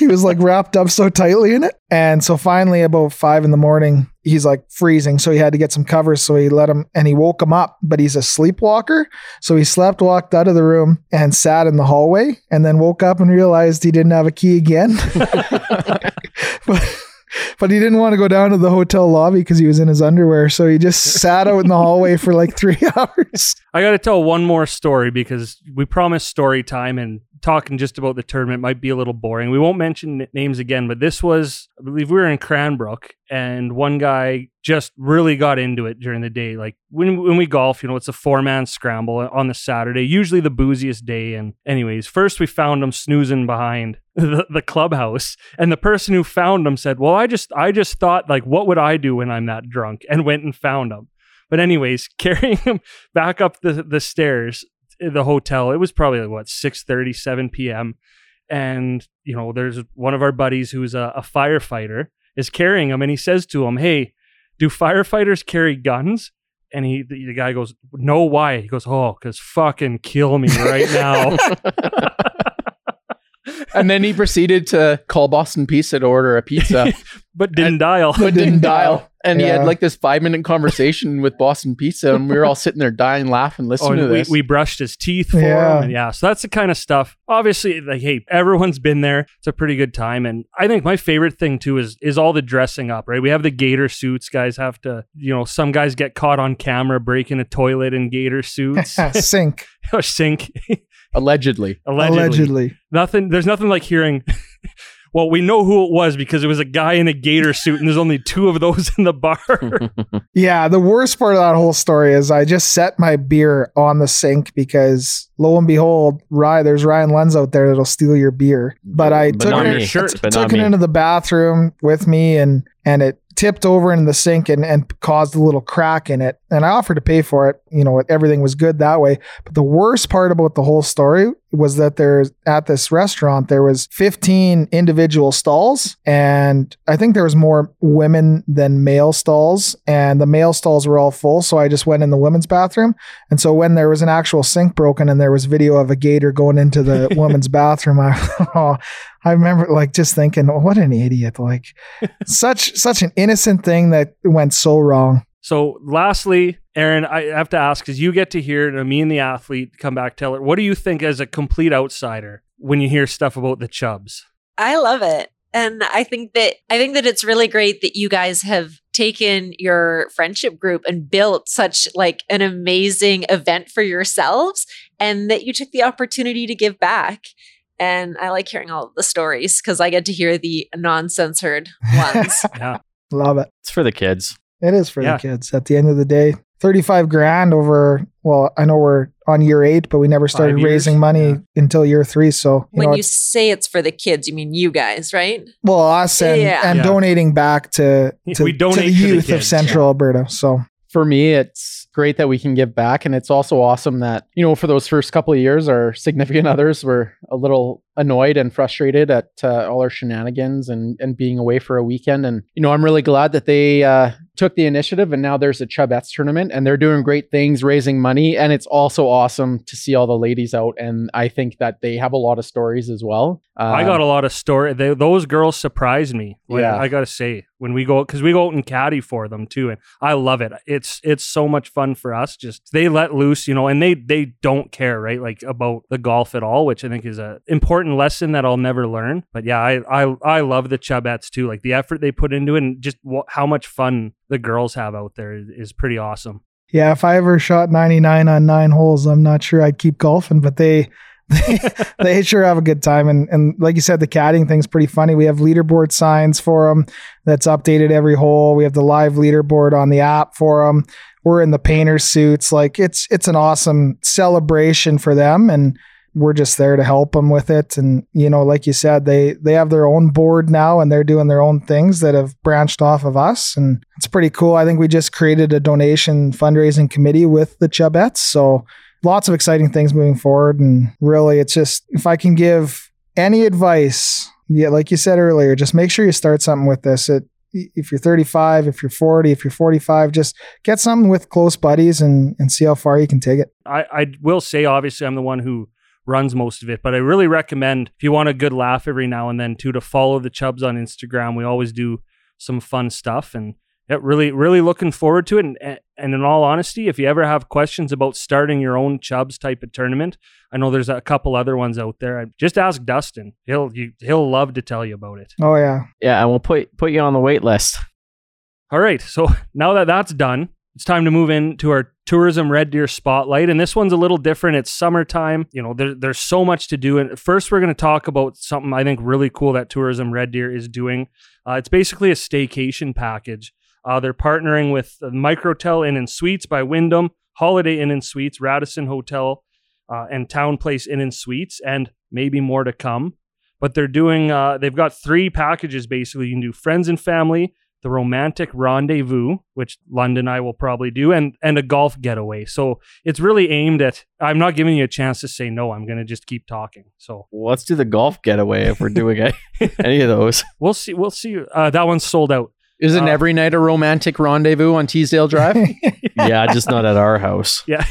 He was like wrapped up so tightly in it. And so finally about 5 a.m, he's like freezing. So he had to get some covers. So he let him, and he woke him up, but he's a sleepwalker. So he slept, walked out of the room and sat in the hallway, and then woke up and realized he didn't have a key again. But he didn't want to go down to the hotel lobby because he was in his underwear. So he just sat out in the hallway for like 3 hours. I got to tell one more story, because we promised story time, and talking just about the tournament might be a little boring. We won't mention names again, but this was, I believe we were in Cranbrook, and one guy just really got into it during the day. Like when we golf, you know, it's a 4-man scramble on the Saturday, usually the booziest day. And anyways, first we found him snoozing behind the clubhouse, and the person who found him said, well, I just thought, like, what would I do when I'm that drunk? And went and found him. But anyways, carrying him back up the stairs, the hotel, it was probably like, what, 6:30, 7 p.m. And, you know, there's one of our buddies who's a firefighter is carrying him, and he says to him, hey, do firefighters carry guns? And the guy goes, no, why? He goes, oh, because fucking kill me right now. And then he proceeded to call Boston Pizza to order a pizza. But didn't dial. And yeah, he had like this 5-minute conversation with Boston Pizza, and we were all sitting there dying laughing listening to this. We brushed his teeth for him. And yeah, so that's the kind of stuff. Obviously, like, hey, everyone's been there. It's a pretty good time. And I think my favorite thing too is all the dressing up, right? We have the gator suits. Guys have to, you know, some guys get caught on camera breaking a toilet in gator suits. Sink. Or sink. Allegedly. Nothing. There's nothing like hearing... Well, we know who it was because it was a guy in a gator suit, and there's only 2 of those in the bar. Yeah, the worst part of that whole story is I just set my beer on the sink because lo and behold, there's Ryan Lenz out there that'll steal your beer. But I took it into the bathroom with me, and it tipped over in the sink and caused a little crack in it. And I offered to pay for it. You know, everything was good that way. But the worst part about the whole story was that there's at this restaurant, there was 15 individual stalls, and I think there was more women than male stalls, and the male stalls were all full. So I just went in the women's bathroom. And so when there was an actual sink broken and there was video of a gator going into the women's bathroom, I remember like just thinking, oh, what an idiot, like such an innocent thing that went so wrong. So lastly, Aaron, I have to ask, because you get to hear me and the athlete come back, tell her, what do you think as a complete outsider when you hear stuff about the Chubs? I love it. And I think that it's really great that you guys have taken your friendship group and built such like an amazing event for yourselves, and that you took the opportunity to give back. And I like hearing all of the stories because I get to hear the non-censored ones. Yeah. Love it. It's for the kids. It is for the kids. At the end of the day, $35,000 over, well, I know we're on year 8, but we never started raising money until year 3. So you say it's for the kids, you mean you guys, right? Well, us and donating back to the youth of Central Alberta. So for me, it's great that we can give back. And it's also awesome that, you know, for those first couple of years, our significant others were a little annoyed and frustrated at all our shenanigans and being away for a weekend. And, you know, I'm really glad that they took the initiative, and now there's a Chubbettes tournament and they're doing great things, raising money. And it's also awesome to see all the ladies out. And I think that they have a lot of stories as well. I got a lot of stories. Those girls surprised me. Yeah. I got to say, when we go, because we go out and caddy for them too. And I love it. It's so much fun for us. Just they let loose, you know, and they don't care, right? Like about the golf at all, which I think is an important lesson that I'll never learn. But yeah, I love the Chubbettes too. Like the effort they put into it and just how much fun the girls have out there is pretty awesome. Yeah. If I ever shot 99 on 9 holes, I'm not sure I'd keep golfing, but they sure have a good time. And like you said, the caddying thing's pretty funny. We have leaderboard signs for them that's updated every hole. We have the live leaderboard on the app for them. We're in the painter suits. Like it's an awesome celebration for them. And we're just there to help them with it. And, you know, like you said, they have their own board now and they're doing their own things that have branched off of us. And it's pretty cool. I think we just created a donation fundraising committee with the Chubbettes. So lots of exciting things moving forward. And really, it's just, if I can give any advice, yeah, like you said earlier, just make sure you start something with this. If you're 35, if you're 40, if you're 45, just get something with close buddies and see how far you can take it. I will say, obviously, I'm the one who runs most of it, but I really recommend, if you want a good laugh every now and then too, to follow the Chubs on Instagram. We always do some fun stuff, and yeah, really, really looking forward to it. And in all honesty, if you ever have questions about starting your own Chubs type of tournament, I know there's a couple other ones out there. Just ask Dustin. He'll love to tell you about it. Oh yeah. Yeah. And we'll put you on the wait list. All right. So now that that's done, it's time to move into our tourism Red Deer spotlight. And this one's a little different. It's summertime. You know, there's so much to do. And first, we're going to talk about something I think really cool that Tourism Red Deer is doing. It's basically a staycation package. They're partnering with the Microtel Inn and Suites by Wyndham, Holiday Inn and Suites, Radisson Hotel, and Town Place Inn and Suites, and maybe more to come. But they're doing, they've got three packages basically. You can do friends and family, the romantic rendezvous, which London and I will probably do, and a golf getaway. So it's really aimed at, I'm not giving you a chance to say no. I'm going to just keep talking. So let's do the golf getaway if we're doing any of those. We'll see. That one's sold out. Isn't every night a romantic rendezvous on Teasdale Drive? Yeah, just not at our house. Yeah.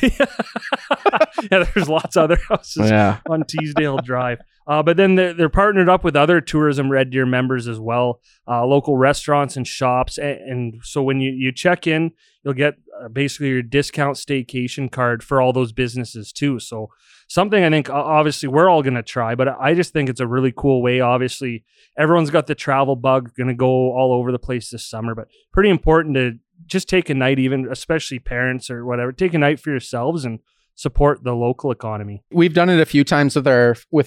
Yeah, there's lots of other houses on Teasdale Drive. But then they're partnered up with other Tourism Red Deer members as well, local restaurants and shops. And so when you check in, you'll get basically your discount staycation card for all those businesses too. So something I think obviously we're all going to try, but I just think it's a really cool way. Obviously, everyone's got the travel bug, going to go all over the place this summer, but pretty important to just take a night, even especially parents or whatever, take a night for yourselves and support the local economy. We've done it a few times with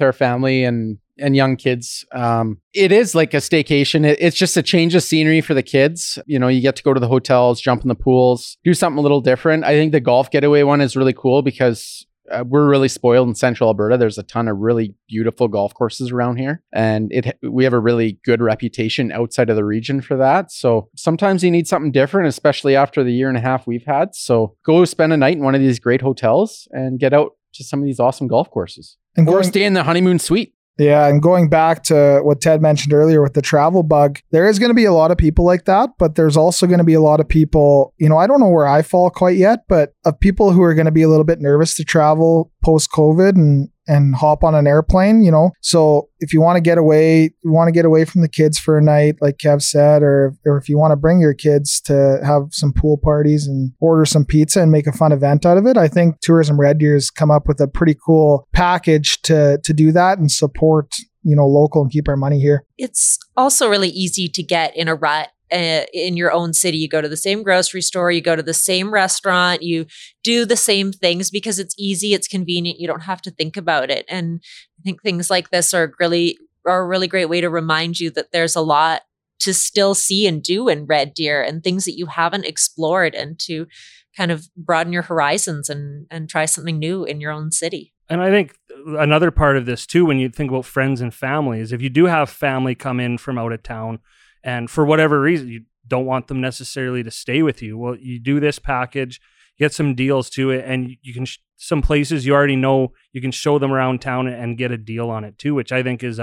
our family and young kids. It is like a staycation. It's just a change of scenery for the kids. You know, you get to go to the hotels, jump in the pools, do something a little different. I think the golf getaway one is really cool because we're really spoiled in central Alberta. There's a ton of really beautiful golf courses around here, and we have a really good reputation outside of the region for that. So sometimes you need something different, especially after the year and a half we've had. So go spend a night in one of these great hotels and get out to some of these awesome golf courses. Or stay in the honeymoon suite. Yeah, and going back to what Ted mentioned earlier with the travel bug, there is going to be a lot of people like that, but there's also going to be a lot of people, you know, I don't know where I fall quite yet, but of people who are going to be a little bit nervous to travel post-COVID and hop on an airplane, you know. So if you want to get away, from the kids for a night, like Kev said, or if you want to bring your kids to have some pool parties and order some pizza and make a fun event out of it, I think Tourism Red Deer's come up with a pretty cool package to do that and support, you know, local and keep our money here. It's also really easy to get in a rut. In your own city, you go to the same grocery store, you go to the same restaurant, you do the same things because it's easy, it's convenient, you don't have to think about it. And I think things like this are a really great way to remind you that there's a lot to still see and do in Red Deer and things that you haven't explored, and to kind of broaden your horizons and try something new in your own city. And I think another part of this too, when you think about friends and family, is if you do have family come in from out of town, and for whatever reason, you don't want them necessarily to stay with you. Well, you do this package, get some deals to it, and you can some places you already know you can show them around town and get a deal on it too, which I think is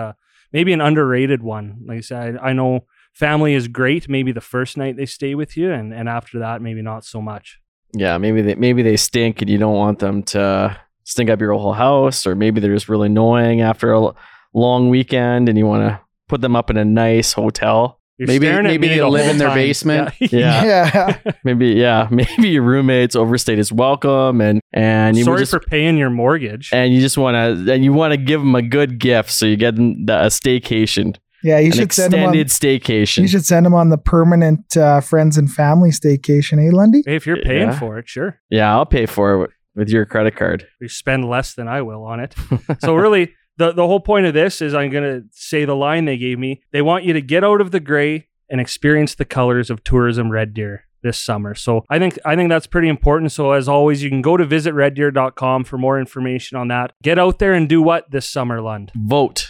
maybe an underrated one. Like I said, I know family is great. Maybe the first night they stay with you, and after that, maybe not so much. Yeah, maybe they stink, and you don't want them to stink up your whole house, or maybe they're just really annoying after a long weekend, and you want to put them up in a nice hotel. You're maybe they live in their basement. Yeah. Maybe your roommate's overstayed his welcome, and you sorry for paying your mortgage, and you just want to give them a good gift, so you get them a staycation. Yeah, you should send them on extended staycation. You should send them on the permanent friends and family staycation, eh, Lundy? If you're paying for it, sure. Yeah, I'll pay for it with your credit card. You spend less than I will on it. So really, the whole point of this is, I'm going to say the line they gave me. They want you to get out of the gray and experience the colors of tourism Red Deer this summer. So I think that's pretty important. So as always, you can go to visit reddeer.com for more information on that. Get out there and do what this summer, Lund? Vote.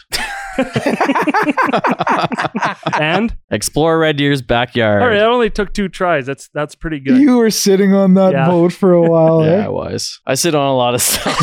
And explore Red Deer's backyard. All right, that only took 2 tries. That's pretty good. You were sitting on that boat for a while. Yeah, eh? I was. I sit on a lot of stuff.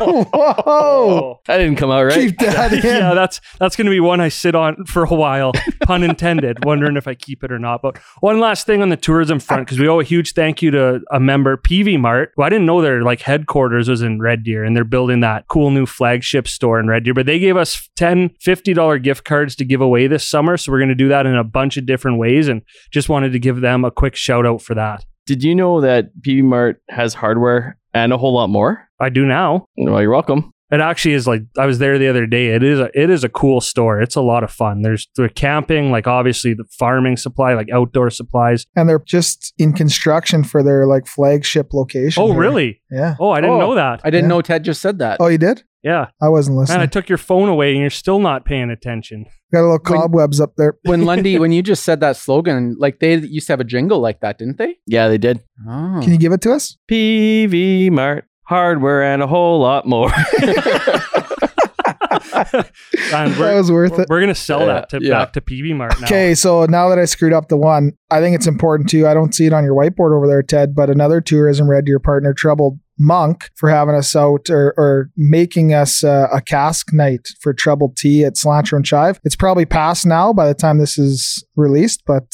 Whoa! That didn't come out right. Keep that in. Yeah, that's going to be one I sit on for a while. Pun intended. Wondering if I keep it or not. But one last thing on the tourism front, because we owe a huge thank you to a member, PV Mart. Well, I didn't know their headquarters was in Red Deer, and they're building that cool new flagship store in Red Deer, but they gave us 10 $50 gift cards to give away this summer. So we're going to do that in a bunch of different ways, and just wanted to give them a quick shout out for that. Did you know that PV Mart has hardware and a whole lot more? I do now. Well, you're welcome. It actually is, I was there the other day. It is a cool store. It's a lot of fun. They're camping, obviously the farming supply, outdoor supplies. And they're just in construction for their flagship location. Oh, really? Yeah. Oh, I didn't know that. I didn't know Ted just said that. Oh, you did? Yeah. I wasn't listening. Man, I took your phone away and you're still not paying attention. Got a little cobwebs up there. When Lundy, when you just said that slogan, they used to have a jingle like that, didn't they? Yeah, they did. Oh. Can you give it to us? PV Mart, hardware and a whole lot more. That was worth it. We're going to sell that back to PV Mart now. Okay, so now that I screwed up the one, I think it's important too. I don't see it on your whiteboard over there, Ted, but another Tourism Red Deer partner, Troubled Monk, for having us out or making us a cask night for Troubled Tea at Cilantro and Chive. It's probably past now by the time this is released, but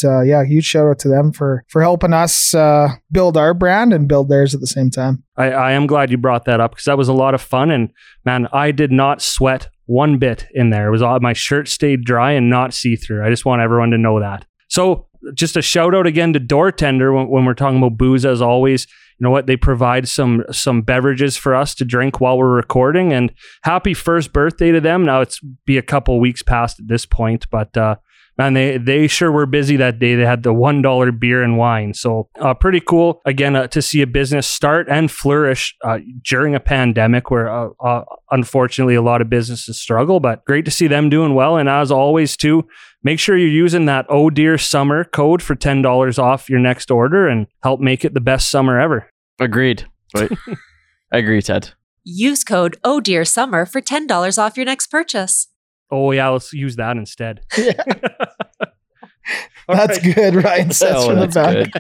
huge shout out to them for helping us build our brand and build theirs at the same time. I am glad you brought that up, because that was a lot of fun, and man, I did not sweat one bit in there. It was all, my shirt stayed dry and not see-through. I just want everyone to know that. So just a shout out again to Doortender when we're talking about booze, as always. You know what? They provide some beverages for us to drink while we're recording, and happy first birthday to them. Now it's be a couple weeks past at this point, but man, they sure were busy that day. They had the $1 beer and wine. So pretty cool, again, to see a business start and flourish during a pandemic where, unfortunately, a lot of businesses struggle. But great to see them doing well. And as always, too, make sure you're using that Oh Dear Summer code for $10 off your next order and help make it the best summer ever. Agreed. Wait. I agree, Ted. Use code Oh Dear Summer for $10 off your next purchase. Oh, yeah, let's use that instead. Yeah. That's right. Good, Ryan says from the back.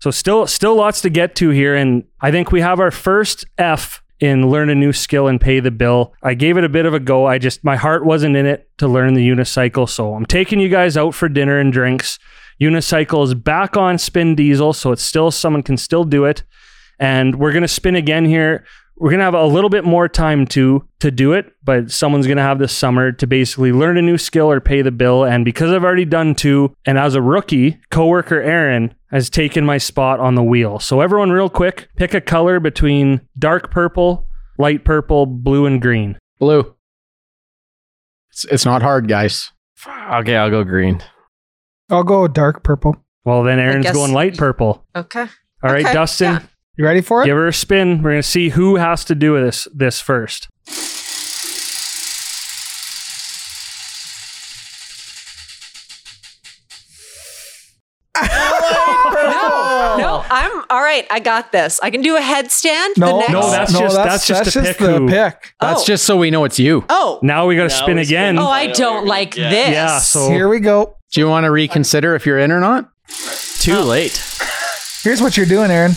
So still lots to get to here, and I think we have our first F in learn a new skill and pay the bill. I gave it a bit of a go. My heart wasn't in it to learn the unicycle, so I'm taking you guys out for dinner and drinks. Unicycle is back on spin diesel, so it's still, someone can still do it. And we're going to spin again here. We're going to have a little bit more time to do it, but someone's going to have this summer to basically learn a new skill or pay the bill. And because I've already done 2, and as a rookie, coworker Aaron has taken my spot on the wheel. So everyone real quick, pick a color between dark purple, light purple, blue, and green. Blue. It's not hard, guys. Okay, I'll go green. I'll go dark purple. Well, then Aaron's going light purple. Okay. All right, Dustin. Yeah. You ready for it? Give her a spin. We're going to see who has to do this first. No, I'm all right. I got this. I can do a headstand. No, that's just the pick. That's just so we know it's you. Oh. Now we got to spin again. Oh, I don't like this. Yeah, so here we go. Do you want to reconsider if you're in or not? Too late. Here's what you're doing, Aaron.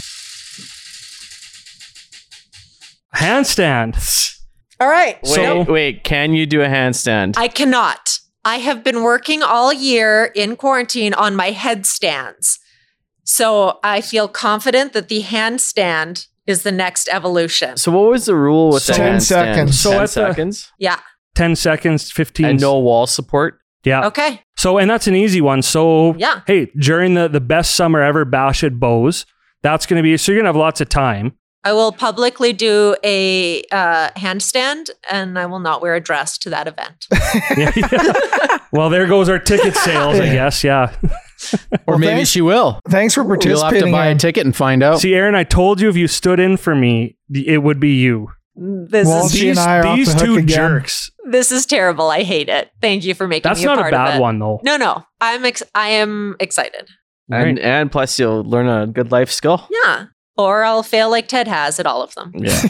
Handstand. All right. Wait, can you do a handstand? I cannot. I have been working all year in quarantine on my headstands. So I feel confident that the handstand is the next evolution. So what was the rule with the handstand? 10 seconds. 10 seconds? Yeah. 10 seconds, 15. And no wall support? Yeah. Okay. So, and that's an easy one. So, yeah. Hey, during the best summer ever bash at Bose, that's going to be, so you're going to have lots of time. I will publicly do a handstand, and I will not wear a dress to that event. Yeah. Well, there goes our ticket sales, I guess. Yeah. Or maybe she will. Thanks for participating. You'll have to buy a ticket and find out. See, Aaron, I told you if you stood in for me, it would be you. These two jerks. This is terrible. I hate it. Thank you for making me a part of it. That's not a bad one, though. No. I am excited. And plus, you'll learn a good life skill. Yeah. Or I'll fail like Ted has at all of them. Yeah.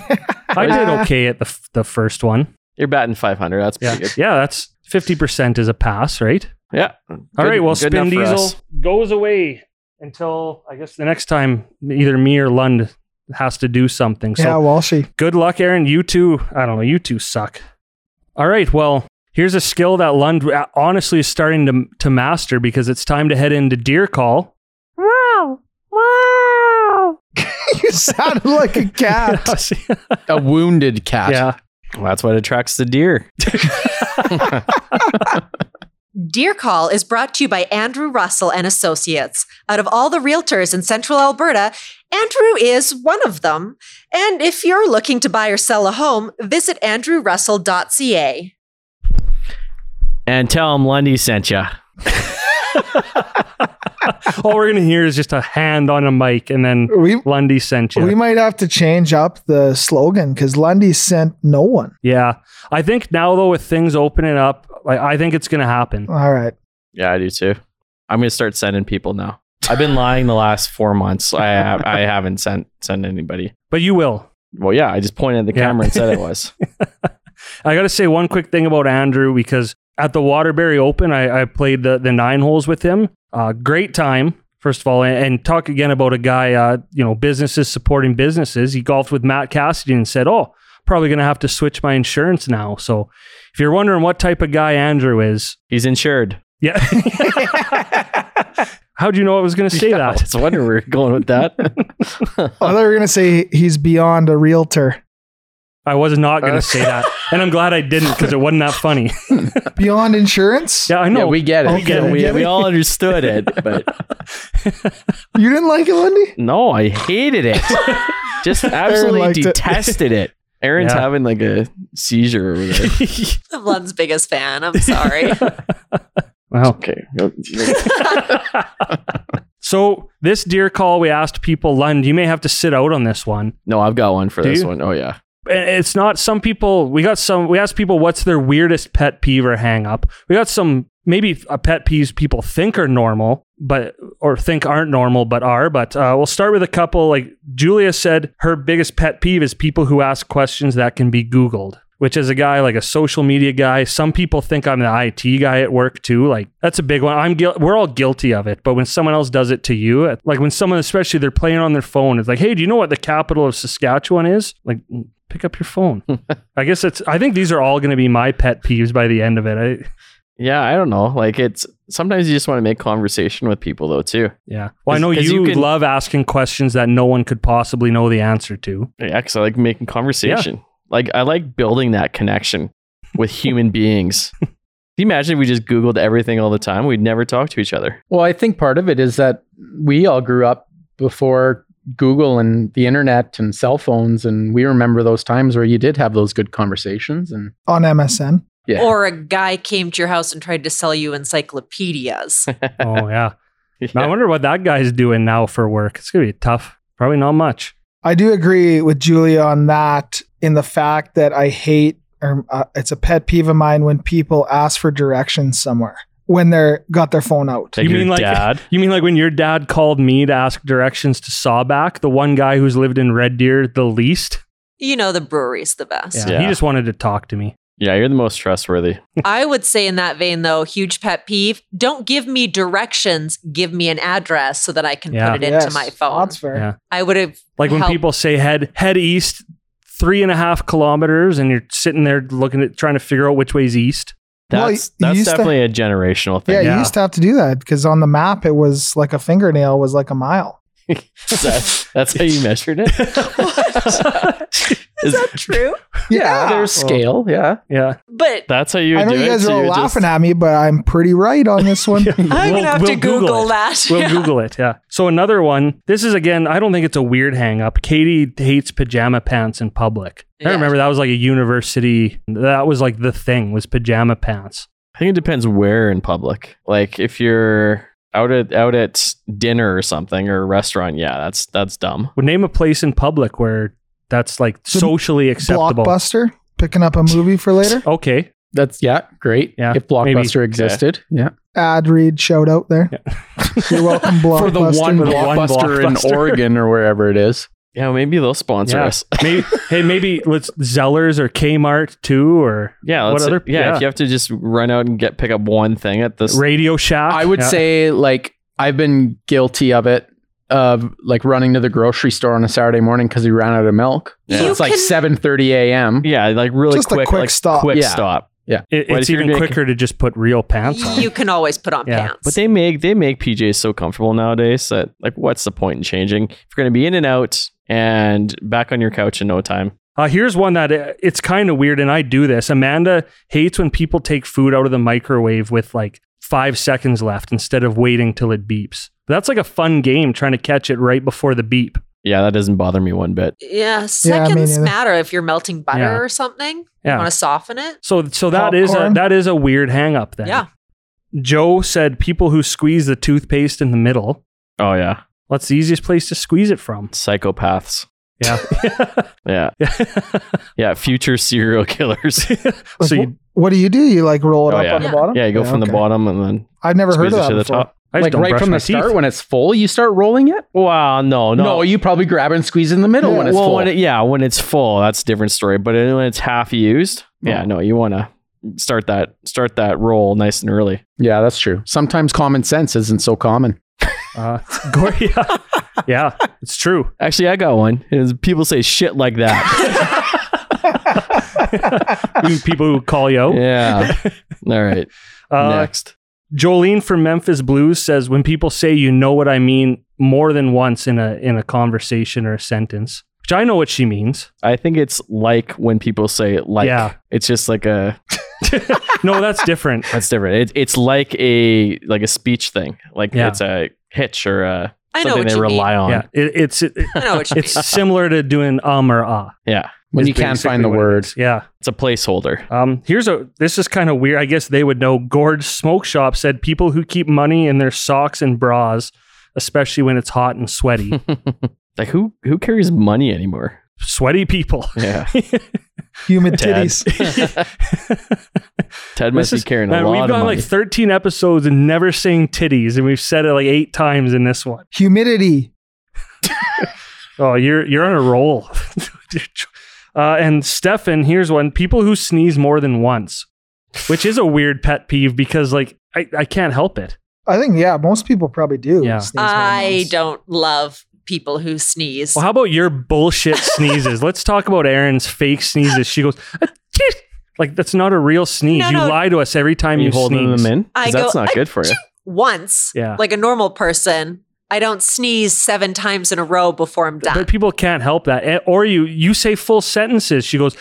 I did okay at the first one. You're batting 500. That's pretty good. Yeah, that's 50% is a pass, right? Yeah. All right. Well, Spin Diesel goes away until, I guess, the next time either me or Lund has to do something. So yeah, Walshy. Good luck, Aaron. You two, I don't know, you two suck. All right. Well, here's a skill that Lund honestly is starting to master because it's time to head into deer call. Wow. Wow. You sounded like a cat. A wounded cat. Yeah. Well, that's what attracts the deer. Deer Call is brought to you by Andrew Russell and Associates. Out of all the realtors in central Alberta, Andrew is one of them. And if you're looking to buy or sell a home, visit andrewrussell.ca. And tell him Lundy sent ya. All we're going to hear is just a hand on a mic and then Lundy sent you. We might have to change up the slogan because Lundy sent no one. Yeah. I think now, though, with things opening up, I think it's going to happen. All right. Yeah, I do too. I'm going to start sending people now. I've been lying the last 4 months. I haven't sent anybody. But you will. Well, yeah. I just pointed at the camera and said it was. I got to say one quick thing about Andrew because at the Waterbury Open, I played the 9 holes with him. Great time, first of all, and talk again about a guy, businesses supporting businesses. He golfed with Matt Cassidy and said, probably going to have to switch my insurance now. So if you're wondering what type of guy Andrew is. He's insured. Yeah. How'd you know I was going to say that? I was wondering where you're going with that. I thought we were going to say he's beyond a realtor. I was not going to say that. And I'm glad I didn't because it wasn't that funny. Beyond insurance? Yeah, I know. Yeah, we get it. Okay. We all understood it. But you didn't like it, Lundy? No, I hated it. Just absolutely detested it. Aaron's having like a seizure over there. I'm Lund's biggest fan. I'm sorry. Wow. Okay. So this deer call, we asked people, Lund, you may have to sit out on this one. No, I've got one for this one. Oh, yeah. It's not some people. We asked people what's their weirdest pet peeve or hang up. We got some maybe a pet peeves people think are normal, or think aren't normal, but are. But we'll start with a couple. Like Julia said, her biggest pet peeve is people who ask questions that can be Googled. Which is a guy like a social media guy. Some people think I'm the IT guy at work too. Like that's a big one. We're all guilty of it. But when someone else does it to you, like when someone, especially they're playing on their phone, it's like, hey, do you know what the capital of Saskatchewan is? Like, pick up your phone. I guess I think these are all going to be my pet peeves by the end of it. I don't know. Like it's sometimes you just want to make conversation with people though too. Yeah. Well, I know you love asking questions that no one could possibly know the answer to. Yeah, because I like making conversation. Yeah. Like I like building that connection with human beings. Can you imagine if we just Googled everything all the time? We'd never talk to each other. Well, I think part of it is that we all grew up before Google and the internet and cell phones, and we remember those times where you did have those good conversations and on MSN. Yeah. Or a guy came to your house and tried to sell you encyclopedias. Oh yeah. Yeah. I wonder what that guy's doing now for work. It's gonna be tough. Probably not much. I do agree with Julia on that in the fact that I hate, or it's a pet peeve of mine when people ask for directions somewhere when they're got their phone out. Like you mean like when your dad called me to ask directions to Sawback, the one guy who's lived in Red Deer the least? You know, the brewery's the best. Yeah. He just wanted to talk to me. Yeah, you're the most trustworthy. I would say in that vein, though, huge pet peeve, don't give me directions, give me an address so that I can put it into my phone. That's fair. Yeah. I would have... Like when people say head east 3.5 kilometers and you're sitting there looking at trying to figure out which way's east. That's definitely a generational thing. Yeah, you used to have to do that because on the map, it was like a fingernail was like a mile. That's how you measured it? Is that true? Yeah. There's scale. Yeah. Yeah. But that's how you do it. I know you guys are laughing at me, but I'm pretty right on this one. I'm going to have to Google that. We'll Google it. Yeah. So another one. This is, again, I don't think it's a weird hang up. Katie hates pajama pants in public. I remember that was like a university. That was like the thing was pajama pants. I think it depends where in public. Like if you're... Out at dinner or something or a restaurant, that's dumb. Well, name a place in public where that's like socially acceptable. Blockbuster, picking up a movie for later. Okay, that's great. Yeah, if Blockbuster existed, Ad read shout out there. Yeah. You're welcome, Blockbuster. For the one Blockbuster in Oregon or wherever it is. Yeah, well, maybe they'll sponsor us. maybe let's Zellers or Kmart too, or what other? Yeah, if you have to just run out and pick up one thing at this Radio Shack, I would say like I've been guilty of it, of like running to the grocery store on a Saturday morning because we ran out of milk. Yeah. So it's like 7:30 a.m. Yeah, like really just quick, stop. Quick stop. Yeah, it's even quicker to just put real pants on. You can always put on pants. But they make PJs so comfortable nowadays that like what's the point in changing? If you're going to be in and out and back on your couch in no time. Here's one that it's kind of weird and I do this. Amanda hates when people take food out of the microwave with like 5 seconds left instead of waiting till it beeps. That's like a fun game trying to catch it right before the beep. Yeah, that doesn't bother me one bit. Yeah, seconds matter if you're melting butter or something. Yeah. You want to soften it. So that is a weird hang-up then. Yeah. Joe said people who squeeze the toothpaste in the middle. Oh, yeah. What's the easiest place to squeeze it from? Psychopaths. Yeah. Yeah. Yeah, future serial killers. So what do? You like roll it up on the bottom? Yeah, you go from the bottom and then I've never heard of that to the top. Like right from the start when it's full, you start rolling it? Well, no. No, you probably grab it and squeeze it in the middle when it's full. When it's full, that's a different story. But when it's half used, you want to start that roll nice and early. Yeah, that's true. Sometimes common sense isn't so common. Yeah, it's true. Actually, I got one. People say shit like that. People who call you out. Yeah. All right. Next. Jolene from Memphis Blues says, when people say, you know what I mean, more than once in a conversation or a sentence, which I know what she means. I think it's like when people say like, it's just like a... No, that's different. That's different. It's like a speech thing. Like it's a hitch or something they rely on. Yeah. It's similar to doing or ah. Yeah. When you can't find the words. Yeah. It's a placeholder. This is kind of weird. I guess they would know. Gorge Smoke Shop said people who keep money in their socks and bras, especially when it's hot and sweaty. Like who carries money anymore? Sweaty people. Yeah. Human titties. Ted must be carrying a lot of money. We've gone like 13 episodes and never saying titties, and we've said it like 8 times in this one. Humidity. Oh, you're on a roll. And Stefan, here's one. People who sneeze more than once, which is a weird pet peeve because like I can't help it. I think, most people probably do. Yeah. I don't love people who sneeze. Well, how about your bullshit sneezes? Let's talk about Erin's fake sneezes. She goes, like, that's not a real sneeze. No. Lie to us every time you hold them in. That's not good for you. Once, like a normal person. I don't sneeze 7 times in a row before I'm done. But people can't help that. Or you say full sentences. She goes,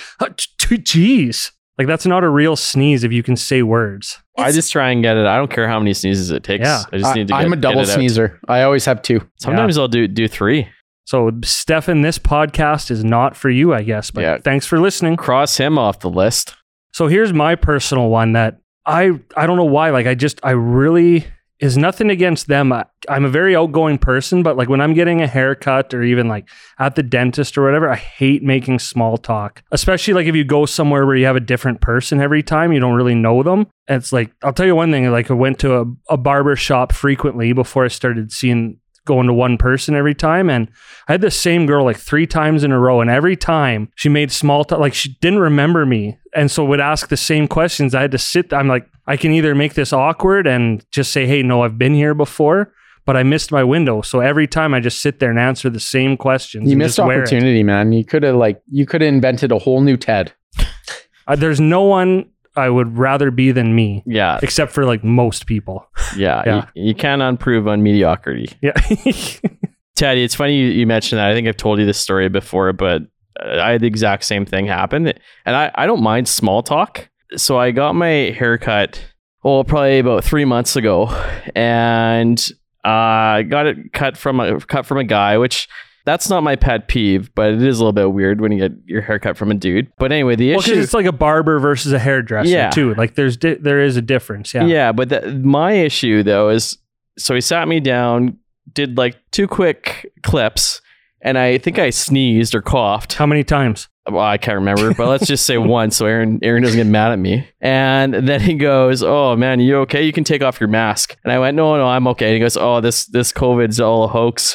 geez. Like, that's not a real sneeze if you can say words. I just try and get it. I don't care how many sneezes it takes. Yeah. I just need to get it. I'm a double sneezer. I always have 2. Sometimes I'll do 3. So, Stefan, this podcast is not for you, I guess. But thanks for listening. Cross him off the list. So, here's my personal one that I don't know why. Like, I really... is nothing against them. I'm a very outgoing person, but like when I'm getting a haircut or even like at the dentist or whatever, I hate making small talk, especially like if you go somewhere where you have a different person every time, you don't really know them. And it's like, I'll tell you one thing, like I went to a barber shop frequently before I started seeing going to one person every time. And I had this same girl like three times in a row. And every time she made small talk, like she didn't remember me. And so would ask the same questions. I had to sit. I'm like, I can either make this awkward and just say, hey, no, I've been here before, but I missed my window. So every time I just sit there and answer the same questions. You missed opportunity, man. You could have invented a whole new TED. There's no one I would rather be than me. Yeah. Except for like most people. Yeah. Yeah. You can't unprove on mediocrity. Yeah. Teddy, it's funny you mentioned that. I think I've told you this story before, but I had the exact same thing happen. And I don't mind small talk. So I got my haircut, probably about 3 months ago. And I got it cut from a guy, which... that's not my pet peeve, but it is a little bit weird when you get your haircut from a dude. But anyway, the issue... well, it's like a barber versus a hairdresser, yeah, too. Like, there is a difference, yeah. Yeah, but my issue, though, is... so he sat me down, did, like, two quick clips, and I think I sneezed or coughed. How many times? Well, I can't remember, but let's just say once, so Aaron doesn't get mad at me. And then he goes, oh, man, you okay? You can take off your mask. And I went, no, I'm okay. And he goes, oh, this COVID's all a hoax.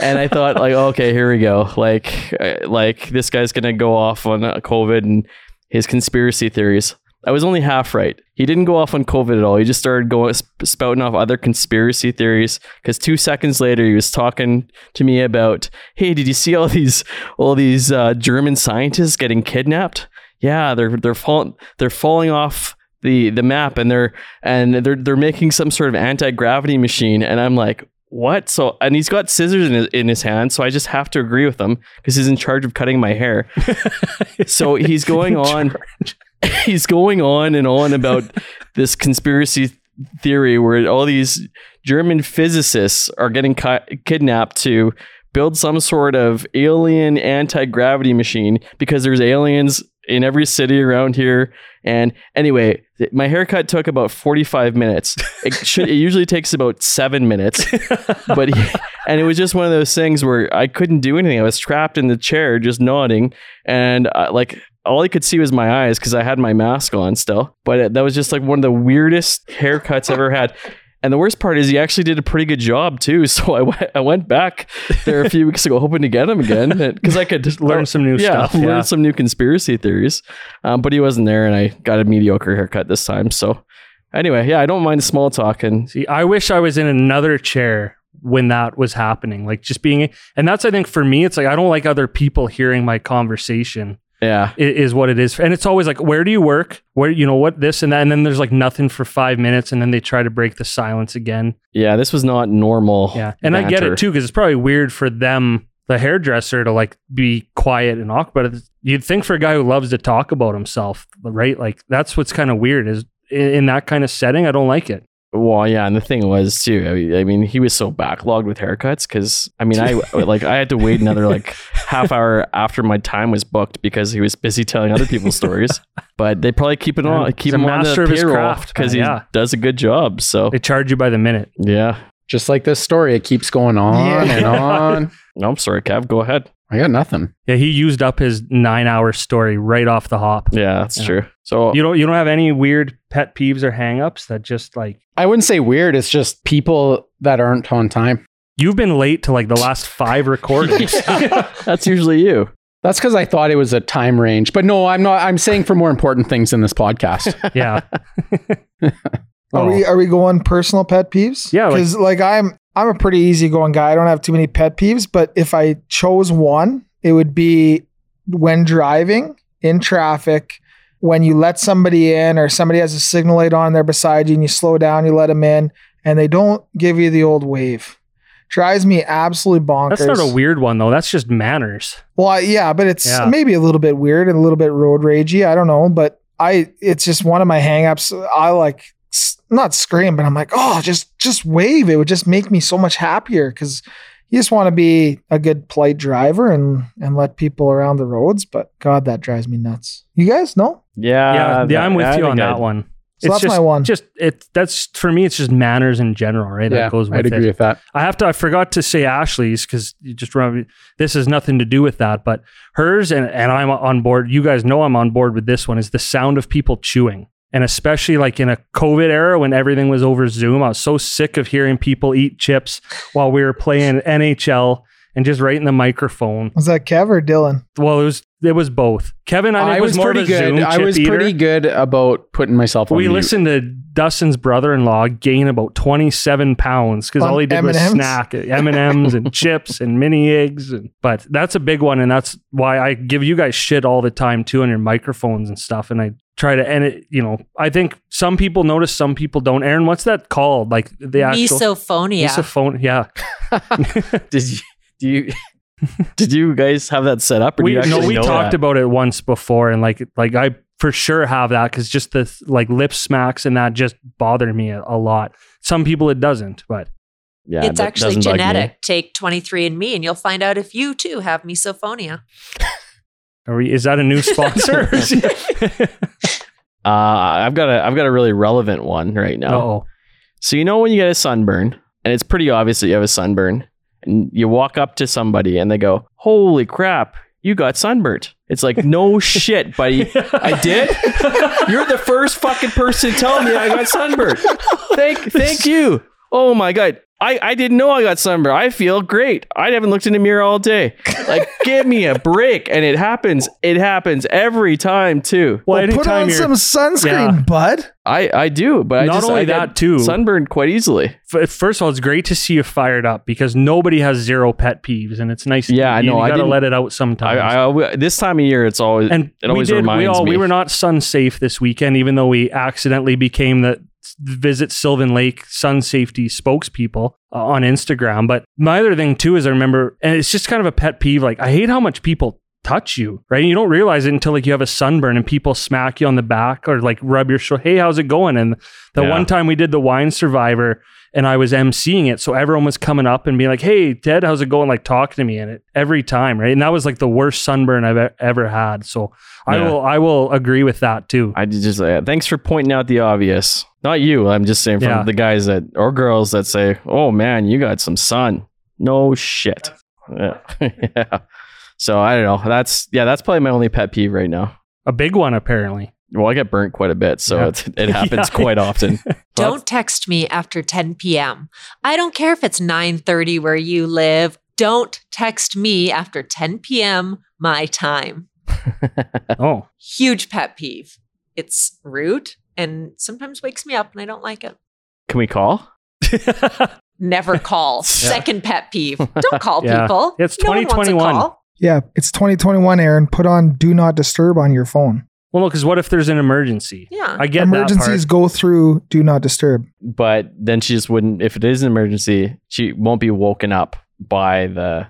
And I thought, like, okay, here we go. Like this guy's going to go off on COVID and his conspiracy theories. I was only half right. He didn't go off on COVID at all. He just started spouting off other conspiracy theories, because 2 seconds later, he was talking to me about, hey, did you see all these German scientists getting kidnapped? Yeah, they're falling off the map, and they're making some sort of anti-gravity machine. And I'm like, what? So, and he's got scissors in his hand, so I just have to agree with him because he's in charge of cutting my hair. So he's going on. He's going on and on about this conspiracy theory where all these German physicists are getting kidnapped to build some sort of alien anti-gravity machine, because there's aliens in every city around here. And anyway, my haircut took about 45 minutes. It usually takes about 7 minutes. And it was just one of those things where I couldn't do anything. I was trapped in the chair, just nodding. And all I could see was my eyes, because I had my mask on still. But that was just like one of the weirdest haircuts I've ever had. And the worst part is he actually did a pretty good job too. So I went back there a few weeks ago hoping to get him again, because I could learn some new stuff. Yeah, learn some new conspiracy theories. But he wasn't there, and I got a mediocre haircut this time. So anyway, yeah, I don't mind small talk. And see, I wish I was in another chair when that was happening. Like just being, and that's, I think for me, it's like, I don't like other people hearing my conversation. Yeah, it is what it is. And it's always like, where do you work? Where, you know what, this and that. And then there's like nothing for 5 minutes. And then they try to break the silence again. Yeah, this was not normal. Yeah. And banter. I get it too, because it's probably weird for them, the hairdresser, to like be quiet and awkward. But you'd think for a guy who loves to talk about himself, right? Like that's what's kind of weird is in that kind of setting, I don't like it. Well, yeah, and the thing was too, I mean, he was so backlogged with haircuts, because I mean, I had to wait another like half hour after my time was booked because he was busy telling other people's stories. But they probably keep him on the payroll because he does a good job. So they charge you by the minute. Yeah, just like this story, it keeps going on and on. No, I'm sorry, Cav, go ahead. I got nothing. Yeah, he used up his 9-hour story right off the hop. Yeah, that's true. So you don't have any weird pet peeves or hangups that just like... I wouldn't say weird. It's just people that aren't on time. You've been late to like the last 5 recordings. Yeah, that's usually you. That's because I thought it was a time range. But no, I'm not. I'm saying for more important things in this podcast. Yeah. Are we going personal pet peeves? Yeah. Because like I'm a pretty easygoing guy. I don't have too many pet peeves, but if I chose one, it would be when driving in traffic, when you let somebody in or somebody has a signal light on there beside you and you slow down, you let them in and they don't give you the old wave. Drives me absolutely bonkers. That's not a weird one though. That's just manners. Well, yeah, but it's maybe a little bit weird and a little bit road ragey. I don't know, but it's just one of my hangups. I like... not scream, but I'm like, oh, just wave. It would just make me so much happier, because you just want to be a good polite driver and let people around the roads. But God, that drives me nuts. You guys, no? Yeah, I'm with you on that one. So it's that's just, my one. Just it. That's for me. It's just manners in general, right? Yeah, that goes with I'd agree with that. I forgot to say Ashley's, because you just remember this has nothing to do with that, but hers and I'm on board. You guys know I'm on board with this one. Is the sound of people chewing. And especially like in a COVID era when everything was over Zoom, I was so sick of hearing people eat chips while we were playing NHL and just right in the microphone. Was that Kev or Dylan? Well, it was both. Kevin, I was more of a Zoom chip eater. I was pretty good about putting myself on mute. We listened to Dustin's brother-in-law gain about 27 pounds because all he did was snack M&Ms and chips and mini eggs. But that's a big one, and that's why I give you guys shit all the time too on your microphones and stuff. And I try to, and it, you know, I think some people notice, some people don't. Aaron, what's that called? Like the actual misophonia. Yeah. Did you guys have that set up? Or we talked about it once before, and like I for sure have that because just the lip smacks and that just bother me a lot. Some people it doesn't, but yeah, it's actually genetic. Take 23andMe, and you'll find out if you too have misophonia. Is that a new sponsor? I've got a really relevant one right now. Uh-oh. So you know when you get a sunburn, and it's pretty obvious that you have a sunburn. And you walk up to somebody and they go, holy crap, you got sunburnt. It's like, no shit, buddy. I did? You're the first fucking person to tell me I got sunburnt. Thank you. Oh my God. I didn't know I got sunburnt. I feel great. I haven't looked in the mirror all day. Like, give me a break. And it happens. It happens every time too. Well, put on some sunscreen, bud. I do, but I sunburned quite easily. First of all, it's great to see you fired up because nobody has zero pet peeves, and it's nice. Yeah, I know. You gotta let it out sometimes. This time of year, it's always reminds me. We were not sun safe this weekend, even though we accidentally became the Visit Sylvan Lake sun safety spokespeople on Instagram. But my other thing too is I remember, and it's just kind of a pet peeve, like I hate how much people touch you, right? And you don't realize it until like you have a sunburn and people smack you on the back or like rub your shoulder. Hey, how's it going? And the one time we did the Wine Survivor and I was emceeing it, so everyone was coming up and being like, hey, Ted, how's it going? Like talk to me in it every time, right? And that was like the worst sunburn I've ever had. So I will agree with that too. I just thanks for pointing out the obvious. Not you. I'm just saying from the guys that or girls that say, oh man, you got some sun. No shit. Yeah. So I don't know. That's probably my only pet peeve right now. A big one apparently. Well, I get burnt quite a bit, so it happens quite often. Don't text me after 10 p.m. I don't care if it's 9:30 where you live. Don't text me after 10 p.m. my time. Oh. Huge pet peeve. It's rude and sometimes wakes me up and I don't like it. Can we call? Never call. Yeah. Second pet peeve. Don't call people. It's 2021. No, yeah, it's 2021, Aaron. Put on Do Not Disturb on your phone. Well, no, because what if there's an emergency? Yeah. I get emergencies go through Do Not Disturb. But then she just wouldn't, if it is an emergency, she won't be woken up by the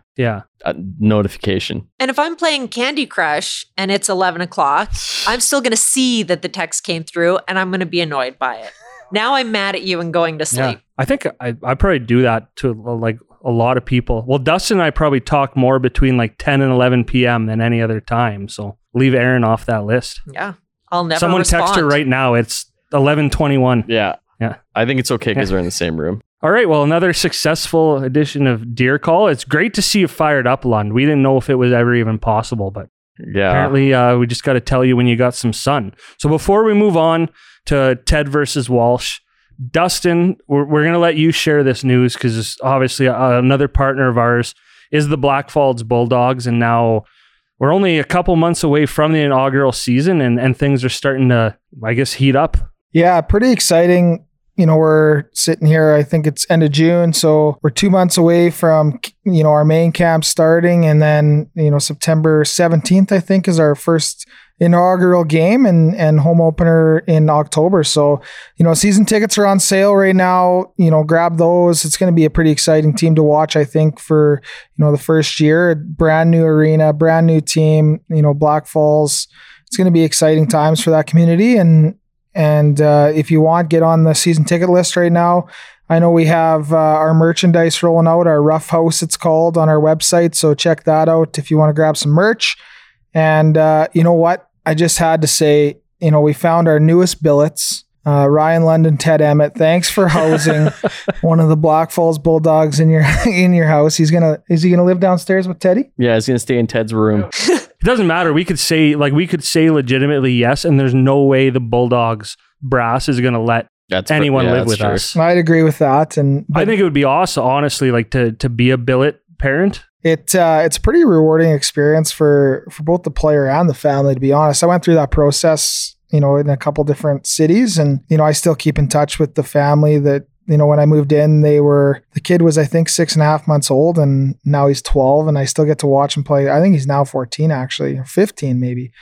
notification. And if I'm playing Candy Crush and it's 11 o'clock, I'm still going to see that the text came through and I'm going to be annoyed by it. Now I'm mad at you and going to sleep. Yeah. I think I probably do that to like a lot of people. Well, Dustin and I probably talk more between like 10 and 11 p.m. than any other time. So leave Aaron off that list. Yeah. I'll never respond. Text her right now. It's 11:21. Yeah. Yeah. I think it's okay because we're in the same room. All right. Well, another successful edition of Deer Call. It's great to see you fired up, Lund. We didn't know if it was ever even possible, but apparently we just got to tell you when you got some sun. So before we move on to Ted versus Walsh, Dustin, we're going to let you share this news because obviously another partner of ours is the Blackfalds Bulldogs. And now we're only a couple months away from the inaugural season and things are starting to, I guess, heat up. Yeah, pretty exciting. You know, we're sitting here, I think it's end of June. So we're 2 months away from, you know, our main camp starting. And then, you know, September 17th, I think, is our first inaugural game and home opener in October. So, you know, season tickets are on sale right now. You know, grab those. It's going to be a pretty exciting team to watch, I think, for, you know, the first year. Brand new arena, brand new team, you know, Blackfalds. It's going to be exciting times for that community. And if you want, get on the season ticket list right now. I know we have our merchandise rolling out, our Rough House, it's called, on our website. So check that out if you want to grab some merch. And you know what? I just had to say, you know, we found our newest billets Ryan London, Ted Emmett, thanks for housing one of the Blackfalds Bulldogs in your house. Is he gonna live downstairs with Teddy? Yeah, he's gonna stay in Ted's room. It doesn't matter. We could say legitimately yes, and there's no way the Bulldogs brass is gonna let anyone live with us. I'd agree with that, and I think it would be awesome, honestly, like to be a billet parent. It's a pretty rewarding experience for both the player and the family. To be honest, I went through that process, you know, in a couple different cities, and you know, I still keep in touch with the family. That, you know, when I moved in, the kid was I think 6.5 months old, and now he's 12, and I still get to watch him play. I think he's now 14, actually, or 15 maybe.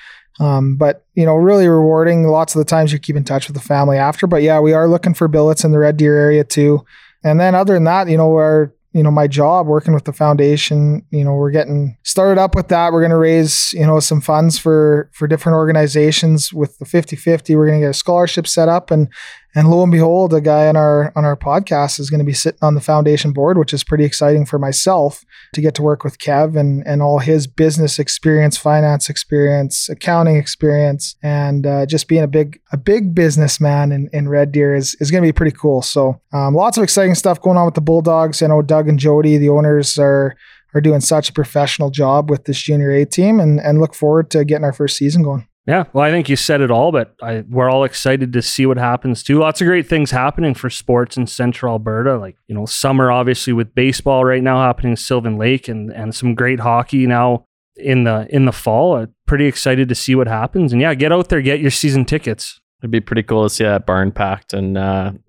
But you know, really rewarding. Lots of the times you keep in touch with the family after. But yeah, we are looking for billets in the Red Deer area too. And then other than that, you know, my job working with the foundation, you know, we're getting started up with that. We're going to raise, you know, some funds for different organizations with the 50-50. We're going to get a scholarship set up, and lo and behold, a guy on our podcast is going to be sitting on the foundation board, which is pretty exciting for myself to get to work with Kev and all his business experience, finance experience, accounting experience, and just being a big businessman in Red Deer is going to be pretty cool. So lots of exciting stuff going on with the Bulldogs. I know Doug and Jody, the owners, are doing such a professional job with this junior A team, and look forward to getting our first season going. Yeah, well, I think you said it all, but we're all excited to see what happens too. Lots of great things happening for sports in Central Alberta. Like, you know, summer obviously with baseball right now happening in Sylvan Lake, and some great hockey now in the fall. Pretty excited to see what happens. And yeah, get out there, get your season tickets. It'd be pretty cool to see that barn packed, and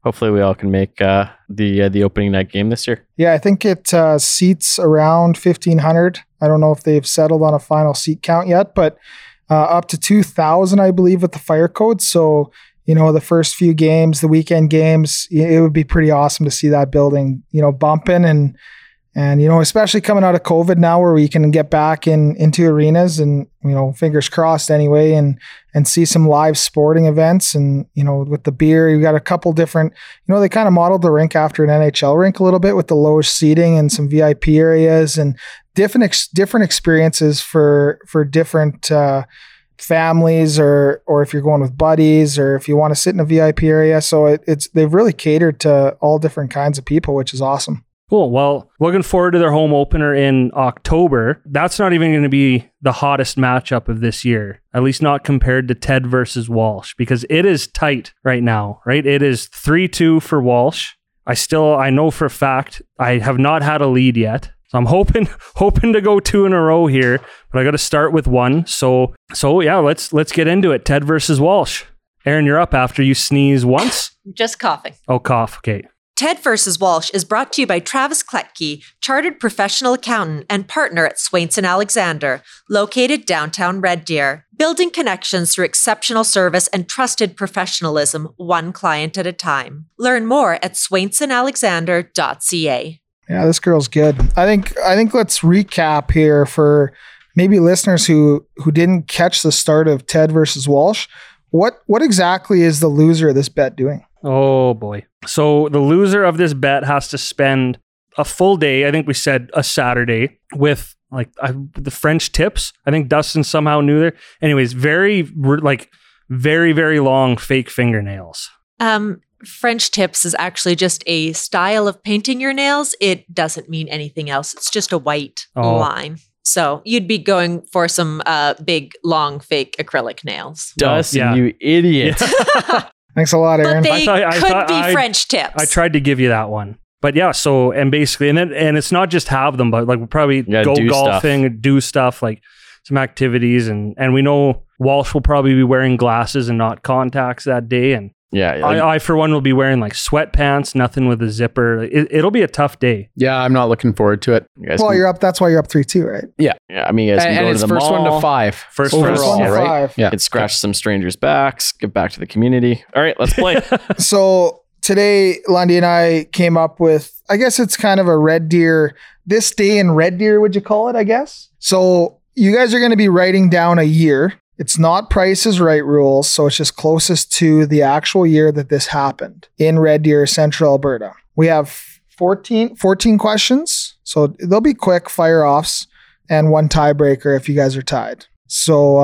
hopefully we all can make the opening night game this year. Yeah, I think it seats around 1,500. I don't know if they've settled on a final seat count yet, but up to 2,000, I believe, with the fire code. So, you know, the first few games, the weekend games, it would be pretty awesome to see that building, you know, bumping, and you know, especially coming out of COVID now, where we can get back into arenas, and you know, fingers crossed anyway, and see some live sporting events, and you know, with the beer, you've got a couple different, you know, they kind of modeled the rink after an NHL rink a little bit, with the lower seating and some VIP areas, and different experiences for different families, or if you're going with buddies, or if you want to sit in a VIP area. So they've really catered to all different kinds of people, which is awesome. Cool. Well, looking forward to their home opener in October. That's not even going to be the hottest matchup of this year, at least not compared to Ted versus Walsh, because it is tight right now, right? It is 3-2 for Walsh. I know for a fact, I have not had a lead yet. So I'm hoping to go two in a row here, but I got to start with one. So yeah, let's get into it. Ted versus Walsh. Aaron, you're up after you sneeze once. Just coughing. Oh, cough. Okay. Ted versus Walsh is brought to you by Travis Kletke, chartered professional accountant and partner at Swainson Alexander, located downtown Red Deer. Building connections through exceptional service and trusted professionalism, one client at a time. Learn more at swainsonalexander.ca. Yeah, this girl's good. I think let's recap here for maybe listeners who didn't catch the start of Ted versus Walsh. What exactly is the loser of this bet doing? Oh boy. So the loser of this bet has to spend a full day, I think we said a Saturday, with like the French tips. I think Dustin somehow knew there. Anyways, very, very long fake fingernails. French tips is actually just a style of painting your nails. It doesn't mean anything else. It's just a white line. So you'd be going for some big, long, fake acrylic nails. Dustin, you idiot. Yeah. Thanks a lot, Aaron. But I thought French tips. I tried to give you that one. But yeah, so, and basically, and it's not just have them, but like we'll probably go golfing and do stuff, like some activities. And we know Walsh will probably be wearing glasses and not contacts that day. And yeah, I for one will be wearing like sweatpants, nothing with a zipper. It'll be a tough day. Yeah, I'm not looking forward to it. You're up. That's why you're up 3-2, right? Yeah, yeah. I mean, you guys can go to the mall. First one to five. First one to five. Yeah, it scratched some strangers' backs. Get back to the community. All right, let's play. So today, Lundy and I came up with, I guess it's kind of a Red Deer. This day in Red Deer, would you call it? I guess. So you guys are going to be writing down a year. It's not Price is Right rules, so it's just closest to the actual year that this happened in Red Deer, Central Alberta. We have 14 questions, so they'll be quick fire-offs and one tiebreaker if you guys are tied. So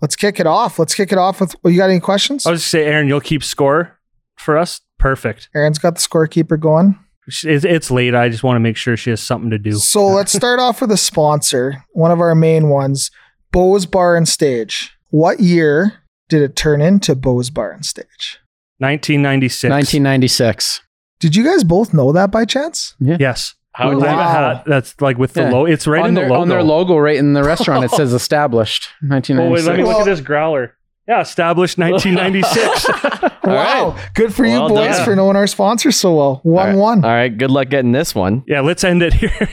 let's kick it off. Let's kick it off with, you got any questions? I was just saying, Aaron, you'll keep score for us, perfect. Erin's got the scorekeeper going. It's late. I just want to make sure she has something to do. So let's start off with a sponsor, one of our main ones, Bo's Bar and Stage. What year did it turn into Bo's Bar and Stage? 1996. 1996. Did you guys both know that by chance? Yeah. Yes. How would wow. That's like with the logo. It's right on in their, the logo. On their logo right in the restaurant, it says established 1996. Oh, wait, let me look at this growler. Yeah, established 1996. Wow. Right. Good for you boys for knowing our sponsors so well. 1-1. All right. Good luck getting this one. Yeah, let's end it here.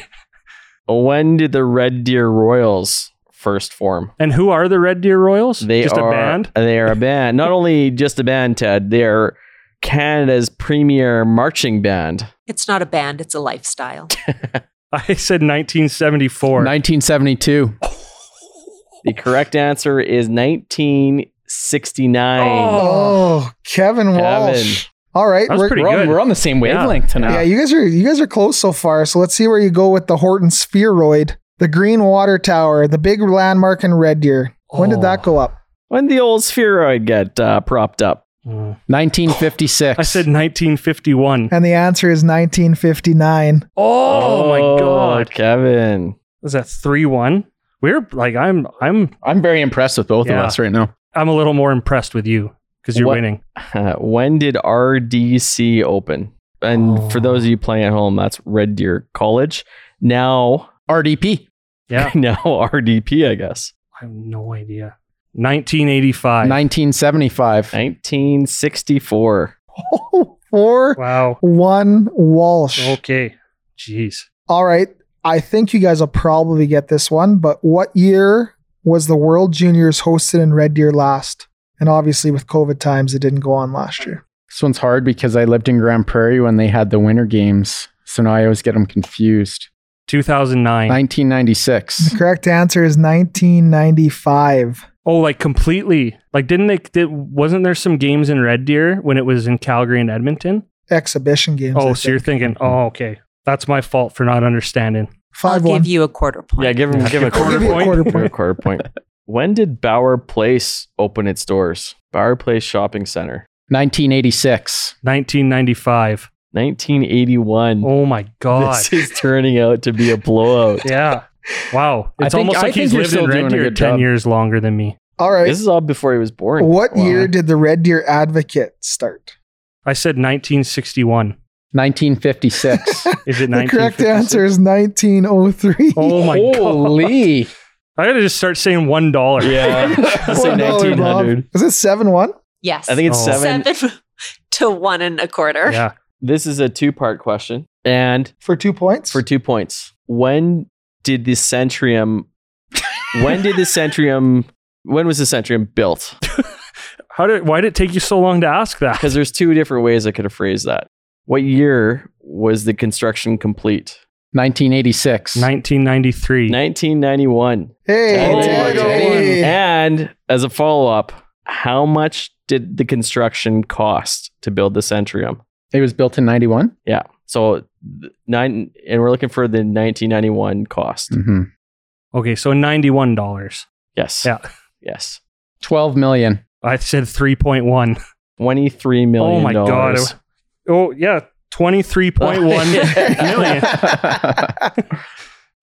When did the Red Deer Royals first form? And who are the Red Deer Royals? They just are a band? They are a band. Not only just a band, Ted, they are Canada's premier marching band. It's not a band, it's a lifestyle. I said 1974. 1972. The correct answer is 1969. Oh, Kevin Walsh. All right, we're on the same wavelength tonight. Yeah, you guys are close so far. So let's see where you go with the Horton Spheroid, the Green Water Tower, the big landmark in Red Deer. When did that go up? When did the old Spheroid get propped up? 1956. I said 1951. And the answer is 1959. Oh my God, Kevin! Was that 3-1? We're like, I'm very impressed with both of us right now. I'm a little more impressed with you because you're winning. When did RDC open? And for those of you playing at home, that's Red Deer College. Now RDP. Yeah. Now RDP, I guess. I have no idea. 1985. 1975. 1964. 4-1 Walsh. Okay. Jeez. All right. I think you guys will probably get this one, but what year was the World Juniors hosted in Red Deer last? And obviously with COVID times, it didn't go on last year. This one's hard because I lived in Grand Prairie when they had the Winter Games. So now I always get them confused. 2009. 1996. The correct answer is 1995. Oh, like completely. Like wasn't there some games in Red Deer when it was in Calgary and Edmonton? Exhibition games. Oh, so you're thinking, okay. That's my fault for not understanding. 5-1. I'll give you a quarter point. Yeah, give a quarter point. When did Bower Place open its doors? Bower Place Shopping Center. 1986. 1995. 1981. Oh my God. This is turning out to be a blowout. Yeah. Wow. It's almost like he's lived in Red Deer 10 years longer than me. All right. This is all before he was born. What year did the Red Deer Advocate start? I said 1961. 1956. Is it 1956? The correct answer is 1903. Oh my God. Holy. I got to just start saying $1. Yeah. Say $1,900. Is it 7-1? Yes. I think it's 7-1 to 1 1/4. Yeah. This is a 2-part question. And for 2 points? For 2 points. When was the Centrium built? Why did it take you so long to ask that? Because there's 2 different ways I could have phrased that. What year was the construction complete? 1986. 1993. 1991. Hey. And as a follow-up, how much did the construction cost to build the Centrium? It was built in 91? Yeah. So, and we're looking for the 1991 cost. Mm-hmm. Okay, so $91. Yes. Yeah. Yes. 12 million. I said 3.1. 23 million. Oh my God. Oh, yeah, 23.1 million.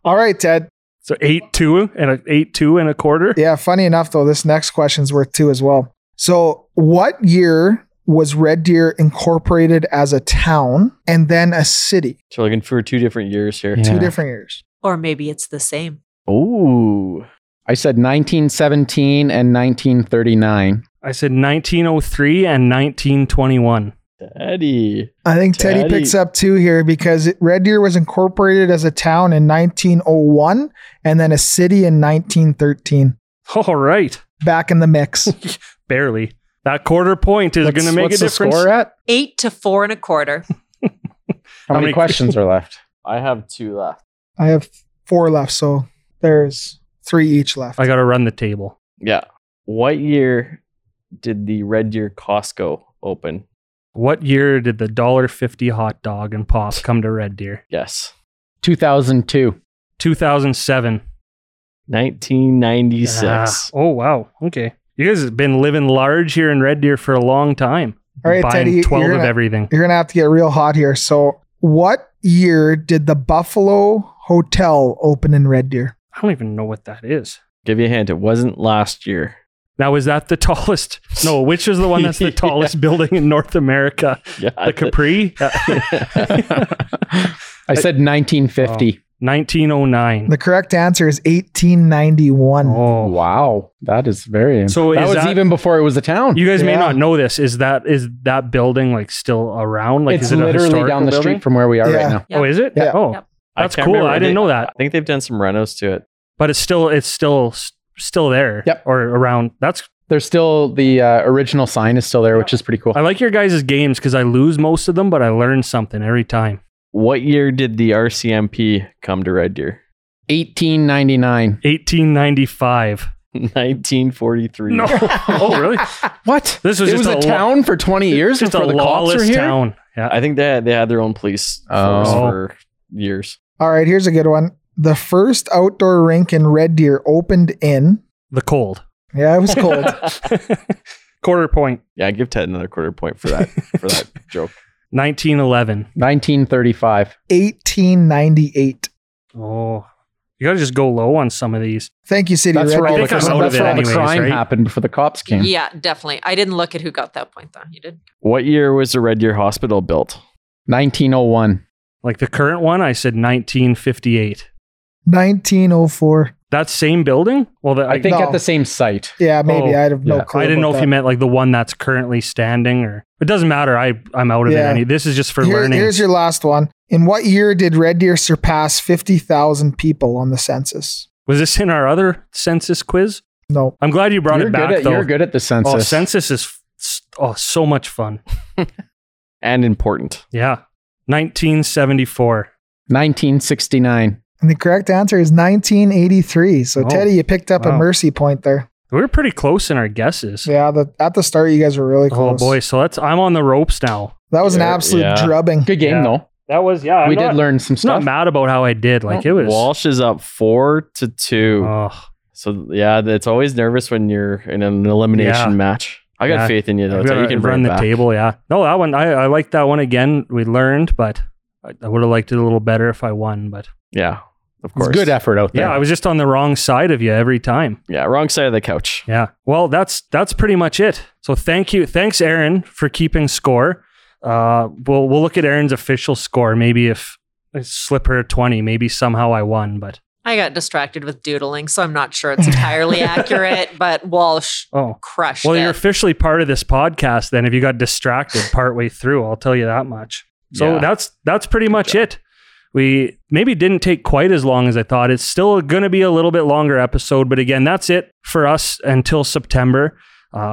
All right, Ted. So 8-2 and a quarter? Yeah, funny enough, though, this next question's worth 2 as well. So what year was Red Deer incorporated as a town and then a city? So we're looking for 2 different years here. Yeah. 2 different years. Or maybe it's the same. Ooh. I said 1917 and 1939. I said 1903 and 1921. Teddy. I think Teddy picks up 2 here because Red Deer was incorporated as a town in 1901 and then a city in 1913. All right. Back in the mix. Barely. That quarter point is going to make a difference. What's the score at? 8-4 1/4. How many questions are left? I have 2 left. I have 4 left, so there's 3 each left. I got to run the table. Yeah. What year did the Red Deer Costco open? What year did the $1.50 hot dog and pop come to Red Deer? Yes. 2002. 2007. 1996. Oh, wow. Okay. You guys have been living large here in Red Deer for a long time. All right, buying Teddy, 12 of everything. You're going to have to get real hot here. So what year did the Buffalo Hotel open in Red Deer? I don't even know what that is. Give you a hint. It wasn't last year. Now, is that the tallest? No, which is the one that's the tallest building in North America? Yeah, the Capri? I said 1950. Oh. 1909. The correct answer is 1891. Oh, wow. That is very interesting. So that was even before it was a town. You guys may not know this. Is that building like still around? Like, is it literally down the street from where we are right now? Yep. Oh, is it? Yeah. Oh, yep. That's cool. I didn't know that. I think they've done some renos to it. But it's still there. Yep. Or around. There's still the original sign is still there, which is pretty cool. I like your guys' games because I lose most of them, but I learn something every time. What year did the RCMP come to Red Deer? 1899. 1895. 1943. No. Oh, really? What? This was a town for 20 years before the cops were here? Town. Yeah. I think they had their own police force for years. All right, here's a good one. The first outdoor rink in Red Deer opened in... The cold. Yeah, it was cold. Quarter point. Yeah, give Ted another quarter point for that joke. 1911. 1935. 1898. Oh, you got to just go low on some of these. Thank you, City. That's where all the crime happened before the cops came. Yeah, definitely. I didn't look at who got that point, though. You did. What year was the Red Deer Hospital built? 1901. Like the current one, I said 1958. 1904. That same building? Well, I think at the same site. Yeah, maybe. I have no clue. I didn't know if you meant like the one that's currently standing or... It doesn't matter. I'm out of it. This is just for learning. Here's your last one. In what year did Red Deer surpass 50,000 people on the census? Was this in our other census quiz? No. I'm glad you brought it back, though. You're good at the census. Oh, census is so much fun. And important. Yeah. 1974. 1969. And the correct answer is 1983. So, Teddy, you picked up a mercy point there. We were pretty close in our guesses. Yeah, at the start, you guys were really close. Oh, boy. So, I'm on the ropes now. That was an absolute drubbing. Good game, though. That was, yeah. We did learn some stuff. I'm not mad about how I did. Like, it was... Walsh is up 4-2. Oh. So, yeah, it's always nervous when you're in an elimination match. I got faith in you, though. You can run the table, yeah. No, that one, I liked that one again. We learned, but I would have liked it a little better if I won, but... Yeah, of course. It's good effort out there. Yeah, I was just on the wrong side of you every time. Yeah, wrong side of the couch. Yeah. Well, that's pretty much it. So thank you. Thanks, Aaron, for keeping score. We'll look at Aaron's official score. Maybe if I slip her a 20, maybe somehow I won, but... I got distracted with doodling, so I'm not sure it's entirely accurate, but Walsh crushed it. Well, you're officially part of this podcast then if you got distracted partway through, I'll tell you that much. So that's pretty much it. We maybe didn't take quite as long as I thought. It's still going to be a little bit longer episode, but again, that's it for us until September.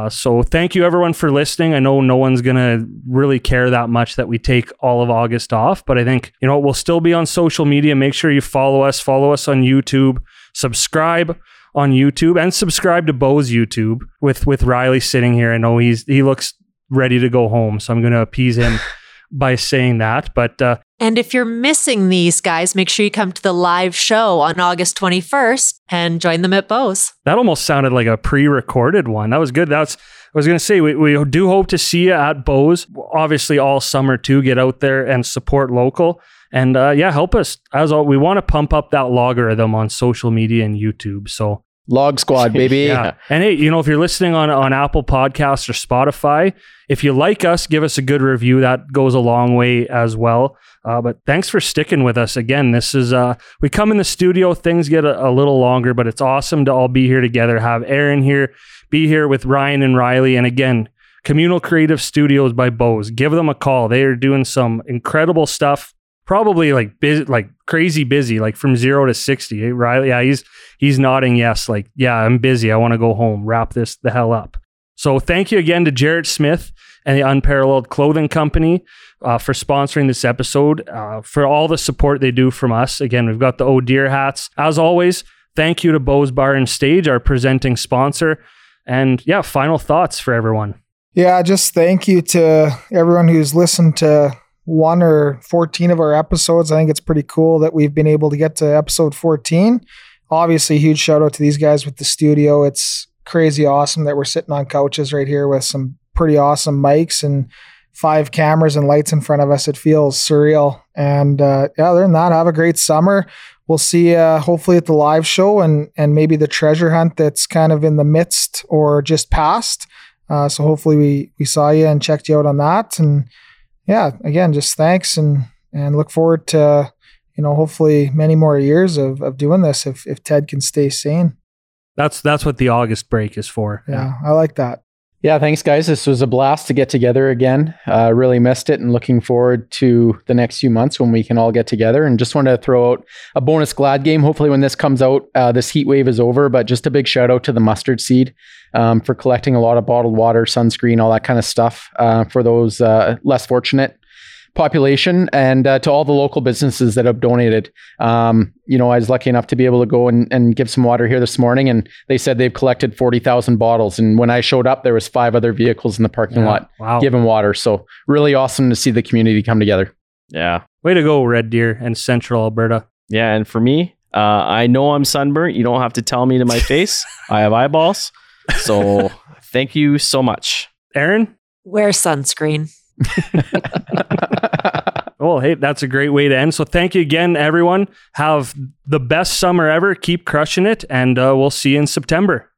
So thank you everyone for listening. I know no one's going to really care that much that we take all of August off, but I think, we'll still be on social media. Make sure you follow us on YouTube, subscribe on YouTube and subscribe to Bo's YouTube with Riley sitting here. I know he looks ready to go home, so I'm going to appease him by saying that, but... And if you're missing these guys, make sure you come to the live show on August 21st and join them at Bo's. That almost sounded like a pre-recorded one. That was good. I was going to say, we do hope to see you at Bo's, obviously all summer too. Get out there and support local and help us. As always, we want to pump up that logarithm on social media and YouTube. So Log Squad, baby. Yeah. And hey, if you're listening on Apple Podcasts or Spotify, if you like us, give us a good review. That goes a long way as well. But thanks for sticking with us again. This is, we come in the studio, things get a little longer, but it's awesome to all be here together. Have Aaron here, be here with Ryan and Riley. And again, Communal Creative Studios by Bo's. Give them a call. They are doing some incredible stuff. Probably crazy busy, like from 0 to 60. Hey, Riley, yeah, he's nodding yes. Like, yeah, I'm busy. I want to go home. Wrap this the hell up. So thank you again to Jarrett Smith and the Unparalleled Clothing Company for sponsoring this episode, for all the support they do from us. Again, we've got the Oh Deer hats. As always, thank you to Bo's Bar and Stage, our presenting sponsor. And yeah, final thoughts for everyone. Yeah, just thank you to everyone who's listened to 1 or 14 of our episodes. I think it's pretty cool that we've been able to get to episode 14. Obviously, huge shout out to these guys with the studio. It's crazy awesome that we're sitting on couches right here with some pretty awesome mics and 5 cameras and lights in front of us. It feels surreal. And other than that, have a great summer. We'll see hopefully at the live show and maybe the treasure hunt that's kind of in the midst or just past. So hopefully we saw you and checked you out on that. And yeah, again, just thanks and look forward to, hopefully many more years of doing this if Ted can stay sane. That's what the August break is for. Yeah, I like that. Yeah, thanks guys. This was a blast to get together again. Really missed it and looking forward to the next few months when we can all get together. And just wanted to throw out a bonus Glad game. Hopefully when this comes out, this heat wave is over, but just a big shout out to the Mustard Seed for collecting a lot of bottled water, sunscreen, all that kind of stuff for those less fortunate population, and to all the local businesses that have donated. I was lucky enough to be able to go and give some water here this morning, and they said they've collected 40,000 bottles. And when I showed up, there was 5 other vehicles in the parking lot giving water. So really awesome to see the community come together. Yeah. Way to go, Red Deer and Central Alberta. Yeah. And for me, I know I'm sunburnt. You don't have to tell me to my face. I have eyeballs. So thank you so much. Aaron? Wear sunscreen. Well, hey, that's a great way to end. So thank you again, everyone. Have the best summer ever. Keep crushing it, and we'll see you in September.